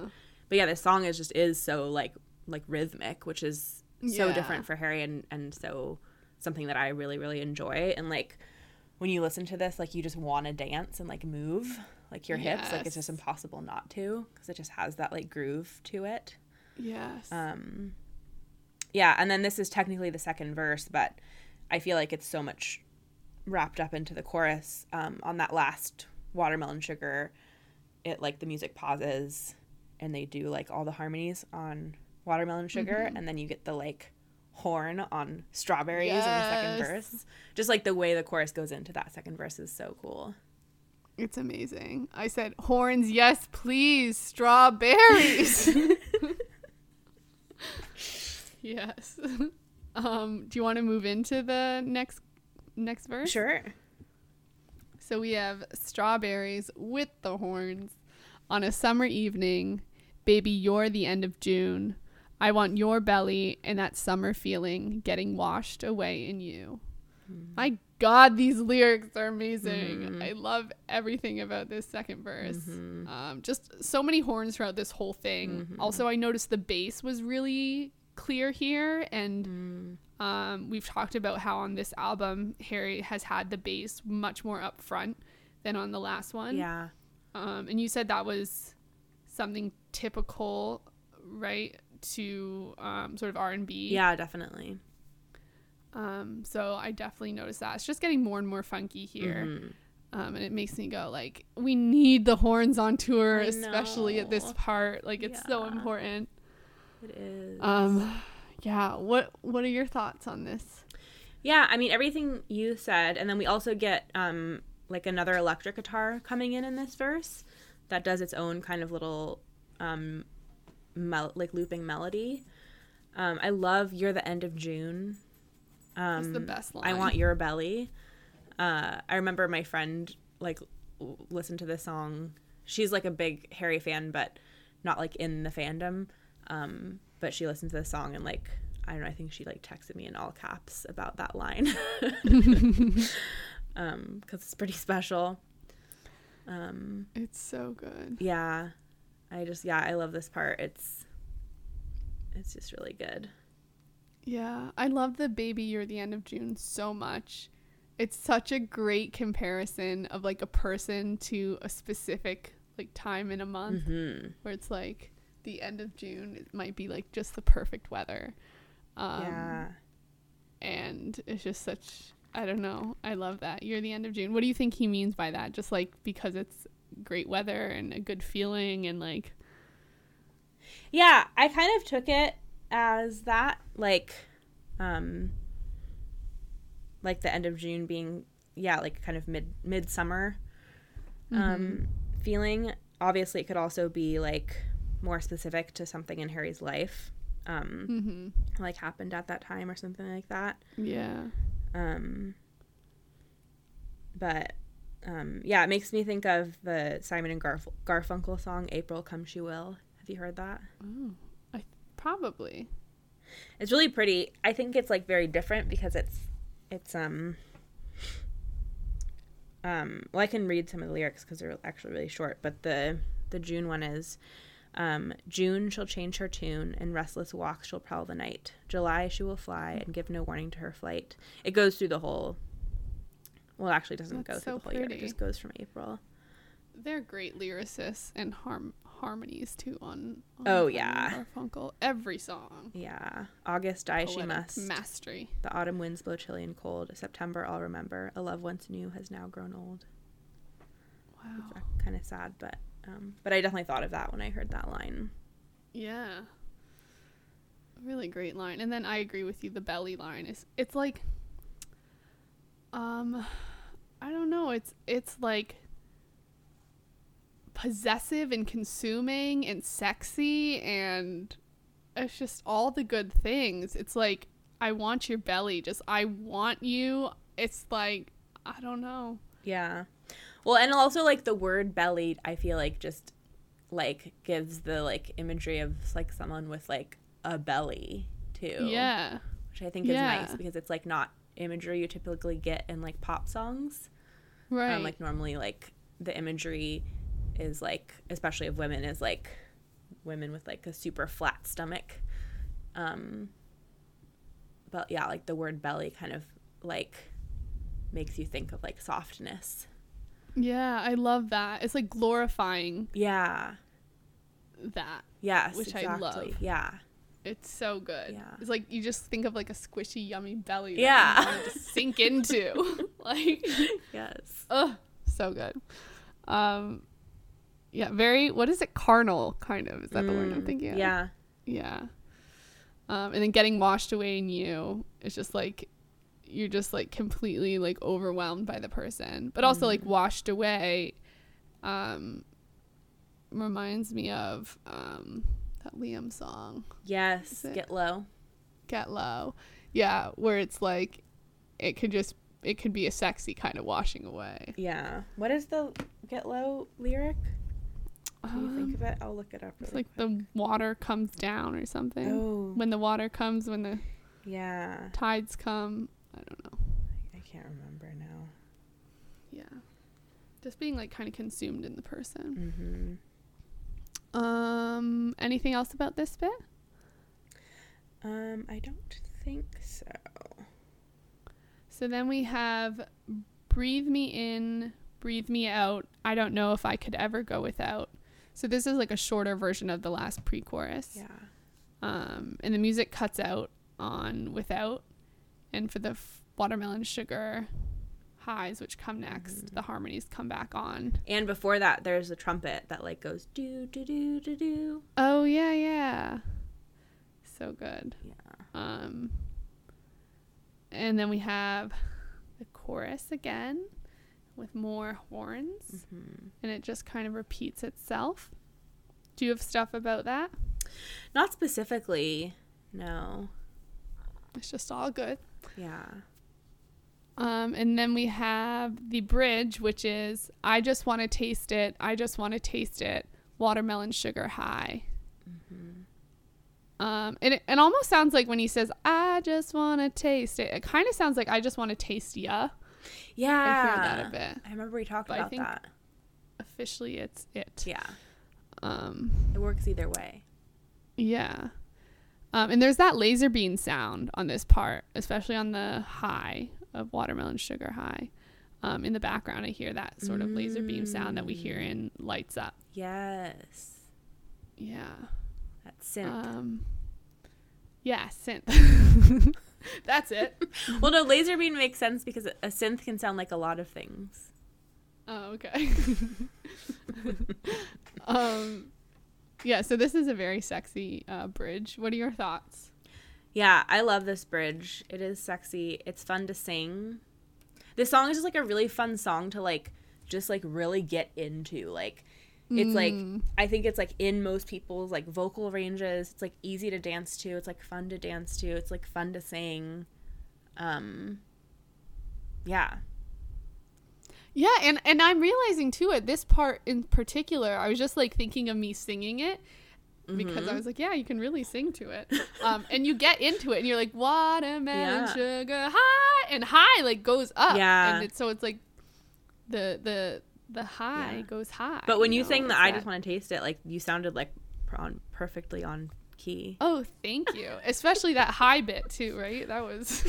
but yeah, this song is just is so like. like rhythmic, which is so yeah. different for Harry, and and so something that I really really enjoy. And like when you listen to this, like you just want to dance and like move like your yes. hips, like it's just impossible not to, because it just has that like groove to it. Yes. Um yeah, and then this is technically the second verse, but I feel like it's so much wrapped up into the chorus. Um on that last Watermelon Sugar, it like the music pauses and they do like all the harmonies on Watermelon Sugar, mm-hmm. and then you get the like horn on Strawberries yes. in the second verse. Just like the way the chorus goes into that second verse is so cool. It's amazing. I said horns, yes please, strawberries. Yes. Um do you want to move into the next next verse? Sure. So we have Strawberries with the Horns, On a Summer Evening, Baby, You're the End of June, I Want Your Belly, and That Summer Feeling, Getting Washed Away in You. Mm. My God, these lyrics are amazing. Mm-hmm. I love everything about this second verse. Mm-hmm. Um, just so many horns throughout this whole thing. Mm-hmm. Also, I noticed the bass was really clear here. And mm. um, we've talked about how on this album, Harry has had the bass much more up front than on the last one. Yeah. Um, and you said that was something typical, right? To um, sort of R and B. Yeah, definitely. Um, so I definitely noticed that. It's just getting more and more funky here. Mm-hmm. Um, and it makes me go, like, we need the horns on tour, especially at this part. Like, it's yeah. so important. It is. Um, yeah. What What are your thoughts on this? Yeah, I mean, everything you said. And then we also get, um, like, another electric guitar coming in in this verse that does its own kind of little... Um, Mel- like looping melody. um I love You're the End of June. Um it's the best line. I Want Your Belly. uh I remember my friend like w- listened to this song. She's like a big Harry fan, but not like in the fandom. Um but she listened to this song and like I don't know, I think she like texted me in all caps about that line. Um because it's pretty special. Um it's so good. Yeah, I just, yeah, I love this part. It's, it's just really good. Yeah. I love the Baby, You're the End of June so much. It's such a great comparison of like a person to a specific like time in a month, mm-hmm. where it's like the end of June. It might be like just the perfect weather. Um, yeah. And it's just such, I don't know. I love that. You're the End of June. What do you think he means by that? Just like because it's great weather and a good feeling and like yeah I kind of took it as that like um like the end of June being yeah like kind of mid midsummer um mm-hmm. feeling. Obviously it could also be like more specific to something in Harry's life, um mm-hmm. like happened at that time or something like that. Yeah. um but Um, yeah, it makes me think of the Simon and Garf- Garfunkel song, April Come She Will. Have you heard that? Oh, I th- probably. It's really pretty. I think it's, like, very different because it's, it's, um, um, well, I can read some of the lyrics because they're actually really short, but the, the June one is, um, June, she'll change her tune, and restless walks she'll prowl the night. July, she will fly and give no warning to her flight. It goes through the whole... Well, it actually doesn't That's go through so the whole pretty. year. It just goes from April. They're great lyricists and harm harmonies, too, on, on Oh, yeah. Garfunkel. Every song. Yeah. August, die Poetic she must. Mastery. The autumn winds blow chilly and cold. September, I'll remember. A love once new has now grown old. Wow. It's kind of sad, but um, but I definitely thought of that when I heard that line. Yeah. Really great line. And then I agree with you. The belly line is, it's like... Um, I don't know. It's, it's like possessive and consuming and sexy and it's just all the good things. It's like, I want your belly. Just, I want you. It's like, I don't know. Yeah. Well, and also like the word belly, I feel like just like gives the like imagery of like someone with like a belly too. Yeah. Which I think is yeah. nice because it's like not imagery you typically get in like pop songs, right? Um, like normally like the imagery is like, especially of women, is like women with like a super flat stomach. Um but yeah, like the word belly kind of like makes you think of like softness. Yeah, I love that. It's like glorifying yeah that. Yes, which exactly. I love. Yeah, it's so good. Yeah. It's like you just think of like a squishy, yummy belly that yeah. you want to just sink into. Like, yes. Ugh, so good. Um, yeah, very, what is it? Carnal, kind of. Is that mm, the word I'm thinking of? Yeah. Yeah. Um, and then getting washed away in you. It's just like, you're just like completely like overwhelmed by the person. But also mm. like washed away um, reminds me of... Um, Liam song. Yes, Get Low. Get Low. Yeah, where it's like it could just it could be a sexy kind of washing away. Yeah. What is the Get Low lyric? What do you think of it? I'll look it up really It's like quick. The water comes down or something. Oh. When the water comes, when the yeah tides come. I don't know. I can't remember now. Yeah. Just being like kind of consumed in the person. Mm-hmm. Um, anything else about this bit? Um, I don't think so. So then we have Breathe Me In, Breathe Me Out, I Don't Know If I Could Ever Go Without. So this is like a shorter version of the last pre-chorus. Yeah. Um, and the music cuts out on Without. And for the f- Watermelon Sugar highs, which come next, mm-hmm. the harmonies come back on. And before that, there's a trumpet that like goes do, do, do, do, do. Oh, yeah, yeah. So good. Yeah. Um, and then we have the chorus again with more horns. Mm-hmm. And it just kind of repeats itself. Do you have stuff about that? Not specifically, no. It's just all good. Yeah. Um, and then we have the bridge, which is, I just want to taste it. I just want to taste it. Watermelon sugar high. Mm-hmm. Um, and it, it almost sounds like when he says, I just want to taste it. It kind of sounds like I just want to taste ya. Yeah. I hear that a bit. I remember we talked but about I think that. Officially, it's it. Yeah. Um, it works either way. Yeah. Um, and there's that laser beam sound on this part, especially on the high of Watermelon Sugar High. Um, in the background, I hear that sort of mm. laser beam sound that we hear in Lights Up. Yes. Yeah. That's synth. Um, yeah, synth. That's it. Well, no, laser beam makes sense because a synth can sound like a lot of things. Oh, okay. um, yeah, so this is a very sexy uh, bridge. What are your thoughts? Yeah, I love this bridge. It is sexy. It's fun to sing. This song is just like a really fun song to like just like really get into. Like it's mm. like I think it's like in most people's like vocal ranges. It's like easy to dance to. It's like fun to dance to. It's like fun to sing. Um yeah. Yeah, and and I'm realizing too at this part in particular, I was just like thinking of me singing it. Because mm-hmm. I was like, yeah, you can really sing to it. Um, and you get into it and you're like, watermelon yeah. sugar high. And high, like, goes up. Yeah. And it's, so it's like the the the high yeah. goes high. But when you, you know, sang the I Just Want to Taste It, like, you sounded, like, on, perfectly on key. Oh, thank you. Especially that high bit, too, right? That was...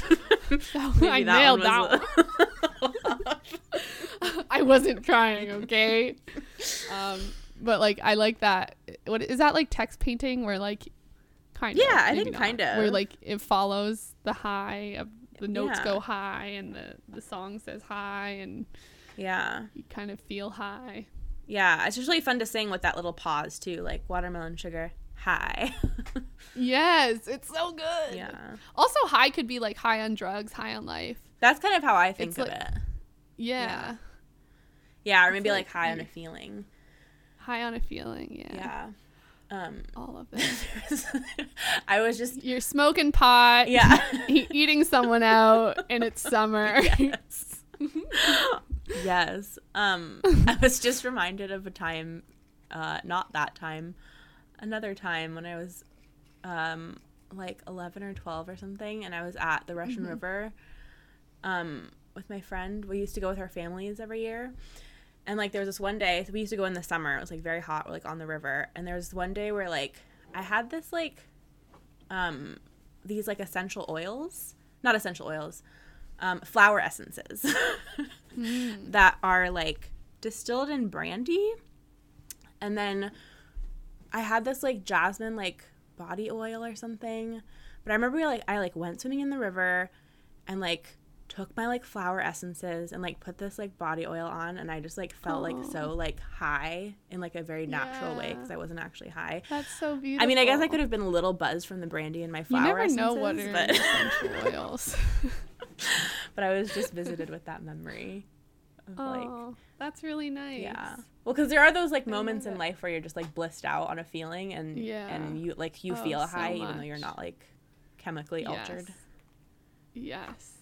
that one, I that nailed one that one. I wasn't trying, okay? Um... But, like, I like that. What is that, like, text painting where, like, kind yeah, of. Yeah, I think not, kind of. Where, like, it follows the high. Of the notes yeah. go high and the, the song says high and yeah, you kind of feel high. Yeah, it's just really fun to sing with that little pause, too. Like, watermelon sugar, high. Yes, it's so good. Yeah. Also, high could be, like, high on drugs, high on life. That's kind of how I think it's of like, it. Yeah. Yeah, yeah or maybe, like, like, high on a feeling. High on a feeling, yeah. Yeah. Um, all of this. I was just... You're smoking pot. Yeah. Eating someone out, and it's summer. Yes. Yes. Um, I was just reminded of a time, uh, not that time, another time when I was um, like eleven or twelve or something, and I was at the Russian mm-hmm. River um, with my friend. We used to go with our families every year. And, like, there was this one day, so we used to go in the summer. It was, like, very hot. We're, like, on the river. And there was one day where, like, I had this, like, um, these, like, essential oils. Not essential oils. Um, flower essences mm. that are, like, distilled in brandy. And then I had this, like, jasmine, like, body oil or something. But I remember, we, like, I, like, went swimming in the river and, like, took my, like, flower essences and, like, put this, like, body oil on, and I just, like, felt, like, Aww. so, like, high in, like, a very natural yeah. way because I wasn't actually high. That's so beautiful. I mean, I guess I could have been a little buzzed from the brandy in my flower essences. You never know what are but... essential oils. But I was just visited with that memory of, like... Oh, that's really nice. Yeah. Well, because there are those, like, moments in life where you're just, like, blissed out on a feeling and, yeah. and you, like, you oh, feel so high much. Even though you're not, like, chemically yes. altered. Yes.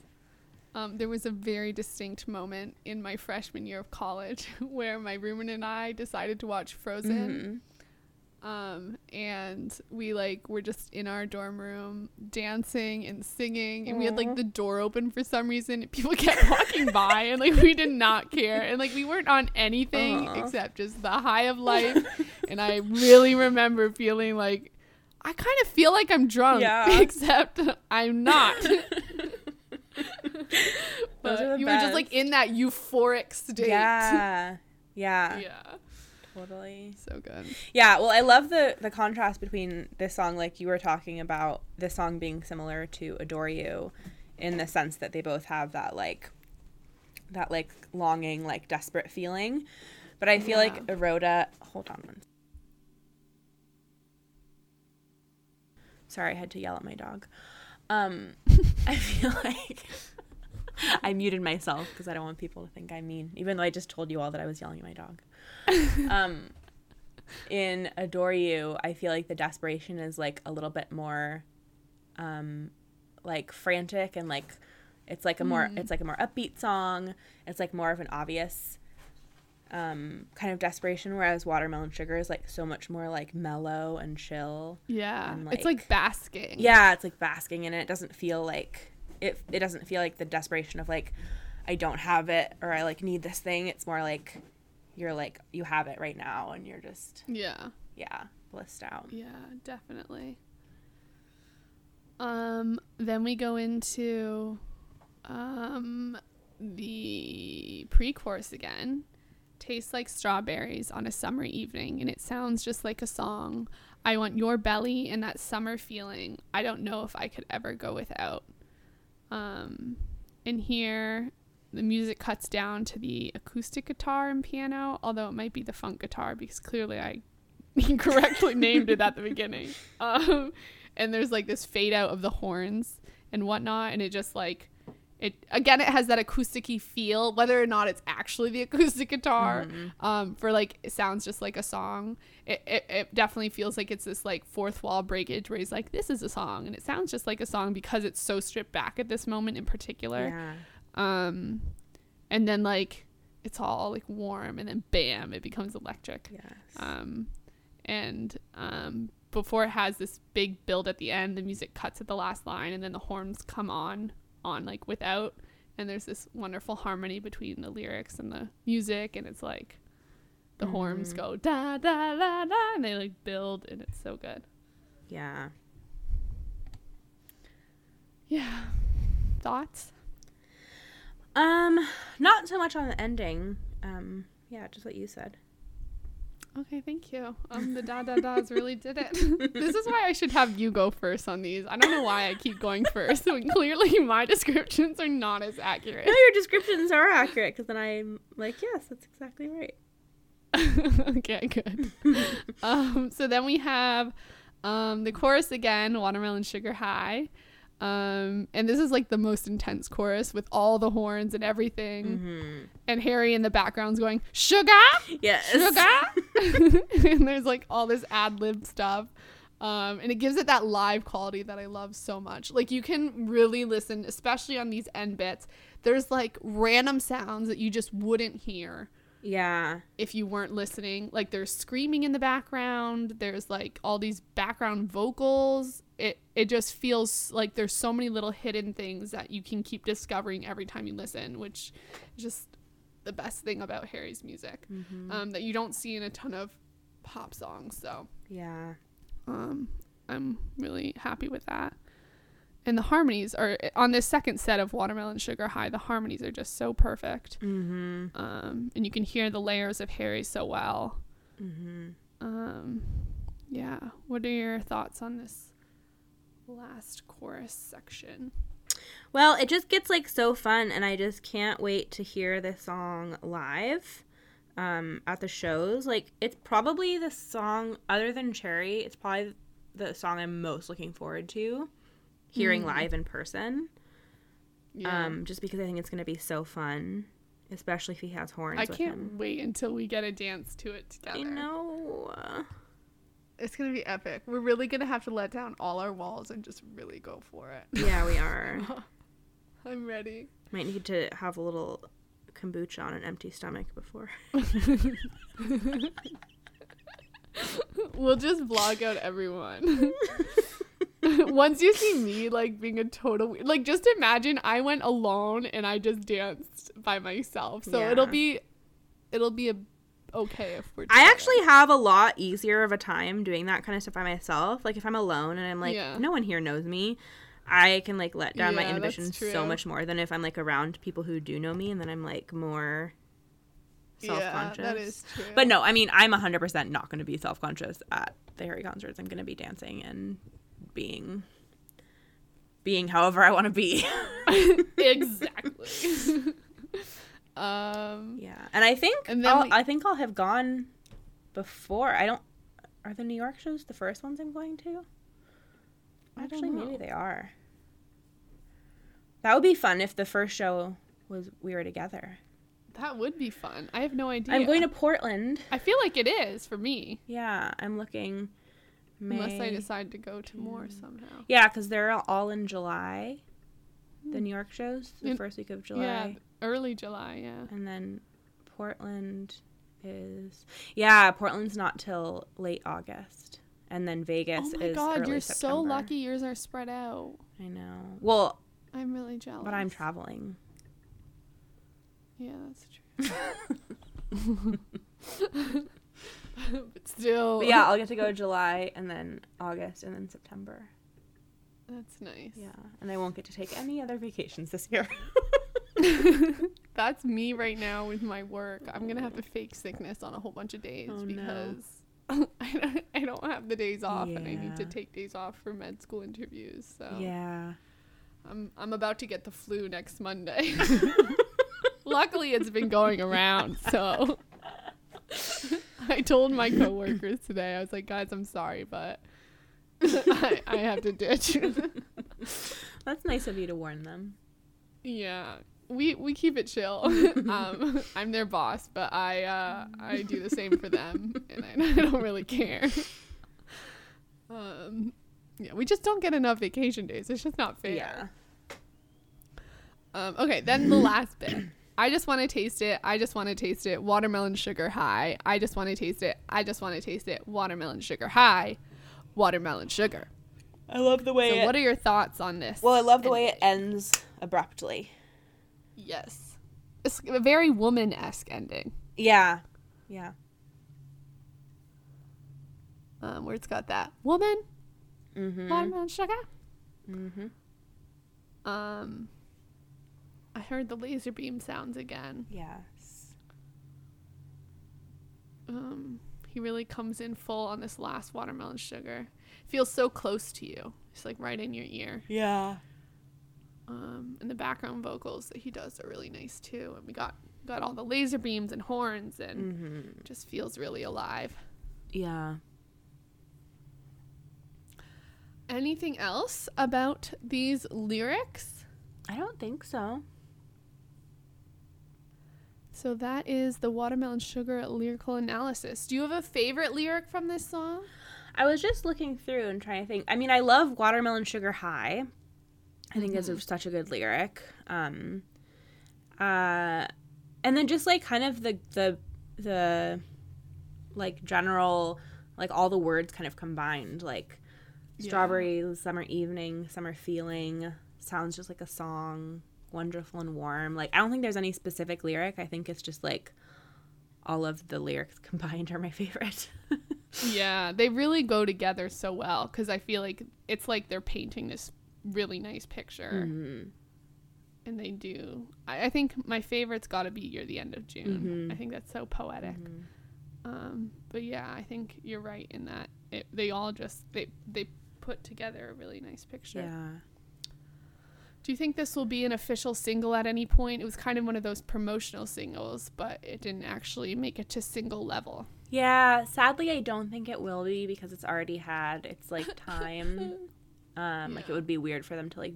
Um, there was a very distinct moment in my freshman year of college where my roommate and I decided to watch Frozen. Mm-hmm. Um, and we like were just in our dorm room dancing and singing, and we had like the door open for some reason. And people kept walking by, and like we did not care, and like we weren't on anything Aww. Except just the high of life. And I really remember feeling like I kind of feel like I'm drunk, yeah. except I'm not. But you best. Were just like in that euphoric state. Yeah. Yeah. Yeah. Totally. So good. Yeah. Well, I love the, the contrast between this song, like you were talking about, this song being similar to Adore You in the sense that they both have that like, that like longing, like desperate feeling. But I feel yeah. like Eroda, hold on one. Sorry, I had to yell at my dog. Um, I feel like I muted myself because I don't want people to think I'm mean, even though I just told you all that I was yelling at my dog. Um, in Adore You, I feel like the desperation is like a little bit more, um, like frantic and like it's like a more mm. it's like a more upbeat song. It's like more of an obvious um kind of desperation, whereas Watermelon Sugar is like so much more like mellow and chill. Yeah, and, like, it's like basking. Yeah, it's like basking in it. It doesn't feel like it. It doesn't feel like the desperation of like I don't have it or I like need this thing. It's more like you're like you have it right now and you're just yeah yeah blissed out. Yeah, definitely. Um, then we go into um the pre-chorus again. Tastes like strawberries on a summer evening, and it sounds just like a song. I want your belly and that summer feeling. I don't know if I could ever go without. Um, and here, the music cuts down to the acoustic guitar and piano, although it might be the funk guitar because clearly I incorrectly named it at the beginning. Um, and there's like this fade out of the horns and whatnot, and it just like It again, it has that acoustic-y feel, whether or not it's actually the acoustic guitar. Mm-hmm. Um, for like, it sounds just like a song. It, it it definitely feels like it's this like fourth wall breakage where he's like, this is a song, and it sounds just like a song because it's so stripped back at this moment in particular. Yeah. Um, and then like it's all like warm, and then bam, it becomes electric. Yes. Um, and um, before it has this big build at the end, the music cuts at the last line, and then the horns come on. on like without, and there's this wonderful harmony between the lyrics and the music, and it's like the mm-hmm. horns go da da da da, and they like build, and it's so good. Yeah. Yeah. Thoughts? Um, not so much on the ending. Um, yeah, just what you said. Okay, thank you. Um, the da-da-da's really did it. This is why I should have you go first on these. I don't know why I keep going first. So clearly my descriptions are not as accurate. No, your descriptions are accurate, because then I'm like, yes, that's exactly right. Okay, good. um, so then we have um, the chorus again, Watermelon Sugar High. Um, and this is like the most intense chorus with all the horns and everything. Mm-hmm. And Harry in the background's going, sugar? Yes. Sugar? And there's like all this ad-lib stuff. Um, and it gives it that live quality that I love so much. Like you can really listen, especially on these end bits. There's like random sounds that you just wouldn't hear. Yeah. If you weren't listening. Like there's screaming in the background. There's like all these background vocals. It it just feels like there's so many little hidden things that you can keep discovering every time you listen, which is just the best thing about Harry's music, mm-hmm. um, that you don't see in a ton of pop songs. So yeah, um, I'm really happy with that. And the harmonies are on this second set of Watermelon Sugar High. The harmonies are just so perfect, mm-hmm. um, and you can hear the layers of Harry so well. Mm-hmm. Um, yeah. What are your thoughts on this last chorus section? Well, it just gets like so fun, and I just can't wait to hear this song live um at the shows. Like, it's probably the song, other than Cherry, it's probably the song I'm most looking forward to hearing mm. live in person. Yeah. Um just because I think it's going to be so fun, especially if he has horns. I with can't him. Wait until we get a dance to it together. I know. It's going to be epic. We're really going to have to let down all our walls and just really go for it. Yeah, we are. I'm ready. Might need to have a little kombucha on an empty stomach before. We'll just vlog out everyone. Once you see me, like, being a total... Like, just imagine I went alone and I just danced by myself. So yeah. it'll be... It'll be a... okay if we're together. I actually have a lot easier of a time doing that kind of stuff by myself. Like, if I'm alone and I'm like, yeah. no one here knows me, I can, like, let down yeah, my inhibitions so much more than if I'm, like, around people who do know me, and then I'm, like, more self-conscious. Yeah, that is true. But no, I mean, I'm one hundred percent not going to be self-conscious at the Harry concerts. I'm going to be dancing and being being however I want to be. Exactly. Um, yeah, and I think and I'll, we, I think I'll have gone before. I don't. Are the New York shows the first ones I'm going to? I Actually, maybe they are. That would be fun if the first show was we were together. That would be fun. I have no idea. I'm going to Portland. I feel like it is for me. Yeah, I'm looking. May, Unless I decide to go to more somehow. Yeah, because they're all in July. The New York shows, the in, first week of July. Yeah. Early July, yeah. And then Portland is... Yeah, Portland's not till late August. And then Vegas is early September. Oh, my God, you're so lucky yours are spread out. I know. Well... I'm really jealous. But I'm traveling. Yeah, that's true. But still... But yeah, I'll get to go July and then August and then September. That's nice. Yeah, and I won't get to take any other vacations this year. That's me right now with my work. I'm gonna have to fake sickness on a whole bunch of days oh, because no. I, don't, I don't have the days off, yeah. and I need to take days off for med school interviews. So yeah, I'm I'm about to get the flu next Monday. Luckily, it's been going around. So I told my coworkers today. I was like, guys, I'm sorry, but I, I have to ditch. That's nice of you to warn them. Yeah. We we keep it chill. um, I'm their boss, but I uh, I do the same for them, and I, I don't really care. Um, yeah, we just don't get enough vacation days. It's just not fair. Yeah. Um, okay, then the last bit. I just want to taste it. I just want to taste it. Watermelon sugar high. I just want to taste it. I just want to taste it. Watermelon sugar high. Watermelon sugar. I love the way. So, it, what are your thoughts on this? Well, I love the ending. Way it ends abruptly. Yes. It's a very woman-esque ending. Yeah. Yeah. Um, where it's got that woman, mm-hmm. watermelon sugar. Mm-hmm. Um, I heard the laser beam sounds again. Yes. Um, he really comes in full on this last watermelon sugar. Feels so close to you. It's like right in your ear. Yeah. Um, and the background vocals that he does are really nice too. And we got got all the laser beams and horns and mm-hmm. just feels really alive. Yeah. Anything else about these lyrics? I don't think so. So that is the Watermelon Sugar lyrical analysis. Do you have a favorite lyric from this song? I was just looking through and trying to think. I mean, I love Watermelon Sugar High. I think it's mm-hmm. such a good lyric. Um, uh, and then just, like, kind of the, the, the, like, general, like, all the words kind of combined. Like, yeah. strawberries, summer evening, summer feeling, sounds just like a song, wonderful and warm. Like, I don't think there's any specific lyric. I think it's just, like, all of the lyrics combined are my favorite. Yeah, they really go together so well because I feel like it's like they're painting this really nice picture, mm-hmm. and they do. I, I think my favorite's got to be "You're the End of June." Mm-hmm. I think that's so poetic. Mm-hmm. Um, but yeah, I think you're right in that it, they all just they they put together a really nice picture. Yeah. Do you think this will be an official single at any point? It was kind of one of those promotional singles, but it didn't actually make it to single level. Yeah, sadly, I don't think it will be because it's already had its, like, time. Um, yeah. Like, it would be weird for them to, like,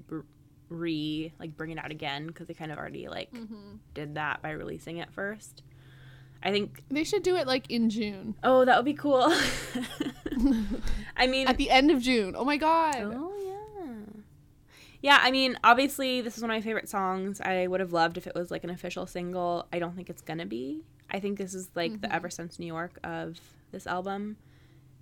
re, like, bring it out again because they kind of already, like, mm-hmm. did that by releasing it first. I think... They should do it, like, in June. Oh, that would be cool. I mean... At the end of June. Oh, my God. Oh, yeah. Yeah, I mean, obviously, this is one of my favorite songs. I would have loved if it was, like, an official single. I don't think it's gonna be. I think this is, like, mm-hmm. the Ever Since New York of this album,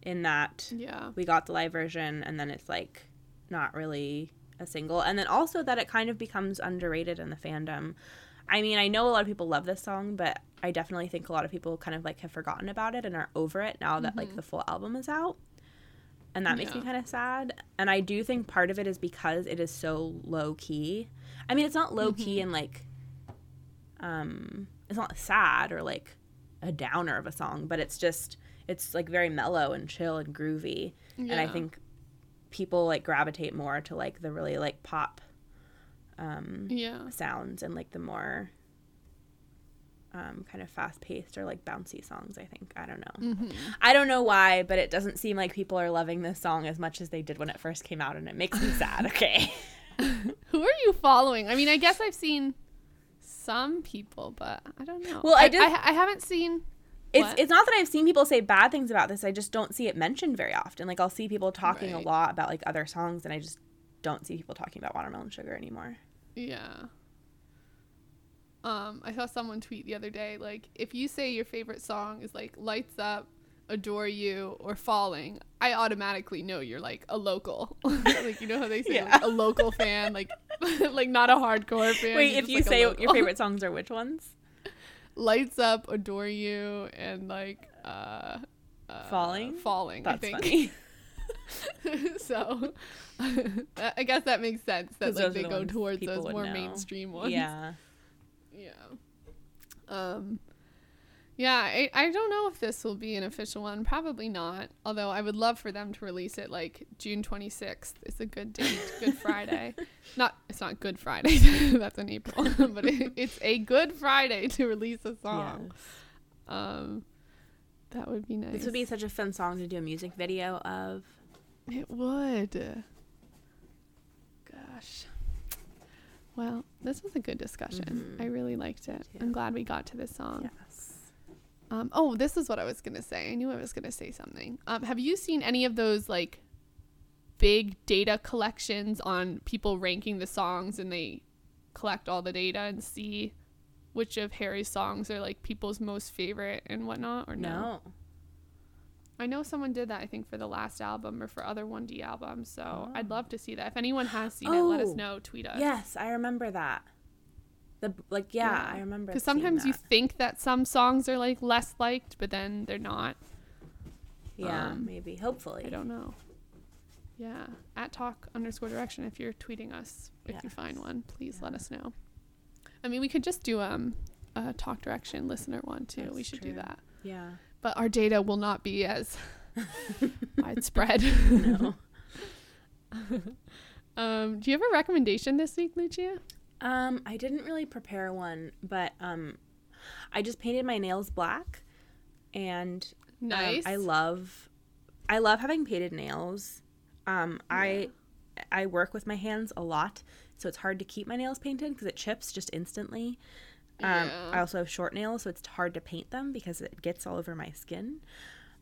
in that yeah. we got the live version, and then it's, like, not really a single. And then also that it kind of becomes underrated in the fandom. I mean, I know a lot of people love this song, but I definitely think a lot of people kind of, like, have forgotten about it and are over it now that, mm-hmm. like, the full album is out. And that yeah. makes me kind of sad. And I do think part of it is because it is so low-key. I mean, it's not low-key mm-hmm. and, like, um, it's not sad or, like, a downer of a song, but it's just, it's, like, very mellow and chill and groovy. Yeah. And I think people, like, gravitate more to, like, the really, like, pop um, yeah. sounds and, like, the more Um, kind of fast-paced or, like, bouncy songs, I think. I don't know. Mm-hmm. I don't know why, but it doesn't seem like people are loving this song as much as they did when it first came out, and it makes me sad. Okay. Who are you following? I mean, I guess I've seen some people, but I don't know. Well, I, I, did, I, I haven't seen... It's what? It's not that I've seen people say bad things about this. I just don't see it mentioned very often. Like, I'll see people talking right. a lot about, like, other songs, and I just don't see people talking about Watermelon Sugar anymore. Yeah. Um, I saw someone tweet the other day, like, if you say your favorite song is, like, Lights Up, Adore You, or Falling, I automatically know you're, like, a local. Like, you know how they say, yeah. like, a local fan? Like, like not a hardcore fan. Wait, if you like say your favorite songs are which ones? Lights Up, Adore You, and, like, uh... uh Falling? Falling, That's I think. Funny. So, I guess that makes sense that, like, they the go towards those more know. mainstream ones. Yeah. Yeah. Um, yeah, I, I don't know if this will be an official one. Probably not. Although I would love for them to release it, like, June twenty-sixth. It's a good date. Good Friday. Not, it's not Good Friday. That's in April. But it, it's a Good Friday to release a song. Yes. Um, that would be nice. This would be such a fun song to do a music video of. It would. Gosh. Well, this was a good discussion. Mm-hmm. I really liked it. Yeah. I'm glad we got to this song. Yes. Um, oh, this is what I was going to say. I knew I was going to say something. Um, have you seen any of those, like, big data collections on people ranking the songs, and they collect all the data and see which of Harry's songs are, like, people's most favorite and whatnot? Or no? no? I know someone did that, I think, for the last album or for other one D albums, so oh. I'd love to see that. If anyone has seen oh. it, let us know. Tweet us. Yes, I remember that. The like, Yeah, yeah. I remember Because sometimes that. you think that some songs are, like, less liked, but then they're not. Yeah, um, maybe. Hopefully. I don't know. Yeah. At talk underscore direction, if you're tweeting us, if yes. you find one, please yeah. let us know. I mean, we could just do um a Talk Direction listener one, too. That's we should true. do that. Yeah. But our data will not be as widespread. No. Um, do you have a recommendation this week, Lucia? Um, I didn't really prepare one, but um, I just painted my nails black, and nice. Um, I love, I love having painted nails. Um, yeah. I, I work with my hands a lot, so it's hard to keep my nails painted because it chips just instantly. Um, yeah. I also have short nails, so it's hard to paint them because it gets all over my skin.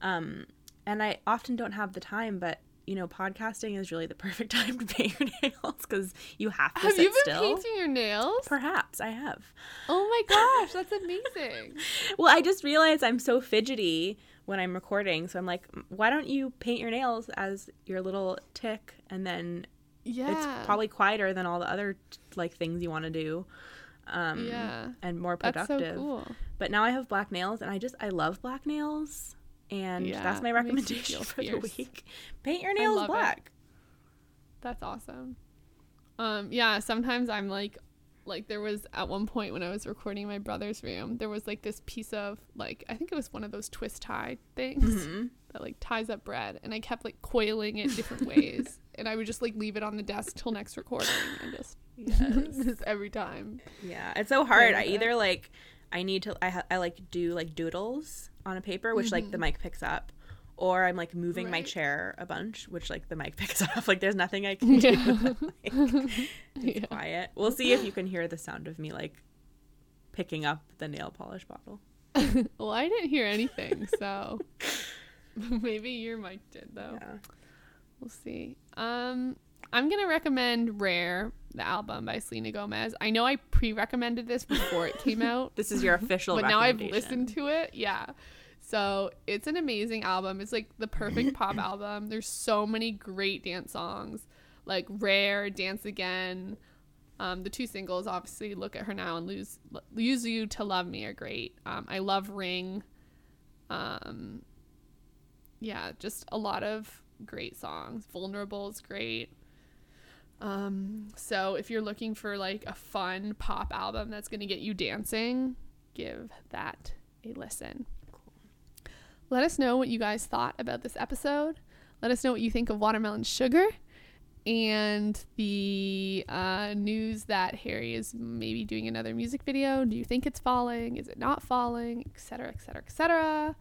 Um, and I often don't have the time, but, you know, podcasting is really the perfect time to paint your nails because you have to have sit still. Have you been painting your nails? Perhaps. I have. Oh, my gosh. That's amazing. Well, I just realized I'm so fidgety when I'm recording, so I'm like, why don't you paint your nails as your little tick, and then yeah. it's probably quieter than all the other, like, things you want to do. Um, yeah. And more productive. That's so cool. But now I have black nails, and I just I love black nails, and yeah, that's my recommendation for fierce. the week. Paint your nails black. It. That's awesome. Um, yeah. Sometimes I'm like, like there was at one point when I was recording in my brother's room, there was like this piece of like I think it was one of those twist tie things mm-hmm. that like ties up bread, and I kept like coiling it different ways, and I would just like leave it on the desk till next recording, and just. Yes. Every time. Yeah, it's so hard. Yeah. I either like I need to I, ha- I like do like doodles on a paper, which mm-hmm. like the mic picks up, or I'm like moving right. my chair a bunch, which like the mic picks up. Like there's nothing I can do. Yeah. Like, it's yeah. quiet. We'll see if you can hear the sound of me like picking up the nail polish bottle. Well, I didn't hear anything, so maybe your mic did though. Yeah. We'll see. Um I'm going to recommend Rare, the album by Selena Gomez. I know I pre-recommended this before it came out. This is your official but now I've listened to it. Yeah. So it's an amazing album. It's like the perfect pop album. There's so many great dance songs, like Rare, Dance Again. Um, the two singles, obviously, Look at Her Now and Lose, Lose You to Love Me are great. Um, I love Ring. Um, yeah, just a lot of great songs. Vulnerable is great. Um, so if you're looking for like a fun pop album that's going to get you dancing, give that a listen. Cool. Let us know what you guys thought about this episode. Let us know what you think of Watermelon Sugar and the uh, news that Harry is maybe doing another music video. Do you think it's falling? Is it not falling? Et cetera, et cetera, et cetera.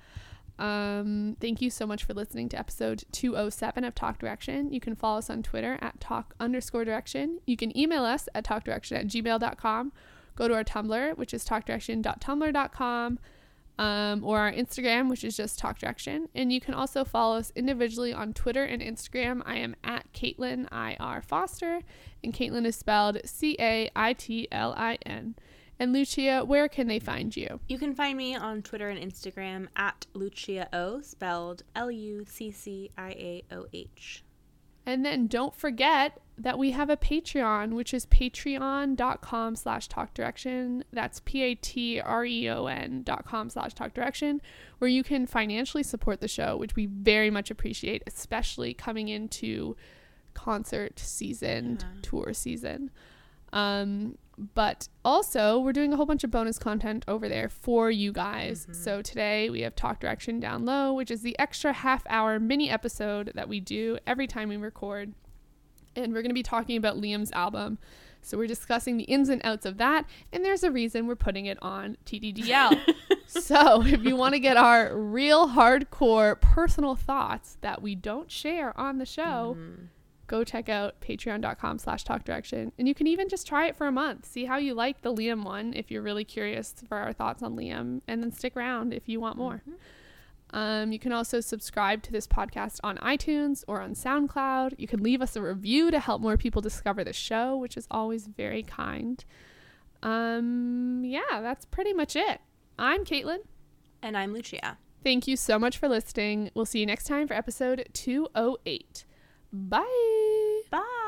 Um, thank you so much for listening to episode two oh seven of Talk Direction. You can follow us on Twitter at talk underscore direction. You can email us at talkdirection at gmail dot com. Go to our Tumblr, which is talkdirection dot tumblr dot com, um, or our Instagram, which is just talkdirection. And you can also follow us individually on Twitter and Instagram. I am at Caitlin I R Foster, and Caitlin is spelled C A I T L I N. And Lucia, where can they find you? You can find me on Twitter and Instagram at Luciao, spelled L U C C I A O H. And then don't forget that we have a Patreon, which is patreon.com slash talkdirection. That's P-A-T-R-E-O-N dot com slash talkdirection, where you can financially support the show, which we very much appreciate, especially coming into concert season, yeah. tour season. Um... But also, we're doing a whole bunch of bonus content over there for you guys. Mm-hmm. So today we have Talk Direction Down Low, which is the extra half hour mini episode that we do every time we record. And we're going to be talking about Liam's album. So we're discussing the ins and outs of that. And there's a reason we're putting it on T D D L. So if you want to get our real hardcore personal thoughts that we don't share on the show... Mm. Go check out patreon.com slash talkdirection. And you can even just try it for a month. See how you like the Liam one if you're really curious for our thoughts on Liam. And then stick around if you want more. Mm-hmm. Um, you can also subscribe to this podcast on iTunes or on SoundCloud. You can leave us a review to help more people discover the show, which is always very kind. Um, yeah, that's pretty much it. I'm Caitlin. And I'm Lucia. Thank you so much for listening. We'll see you next time for episode two oh eight. Bye. Bye.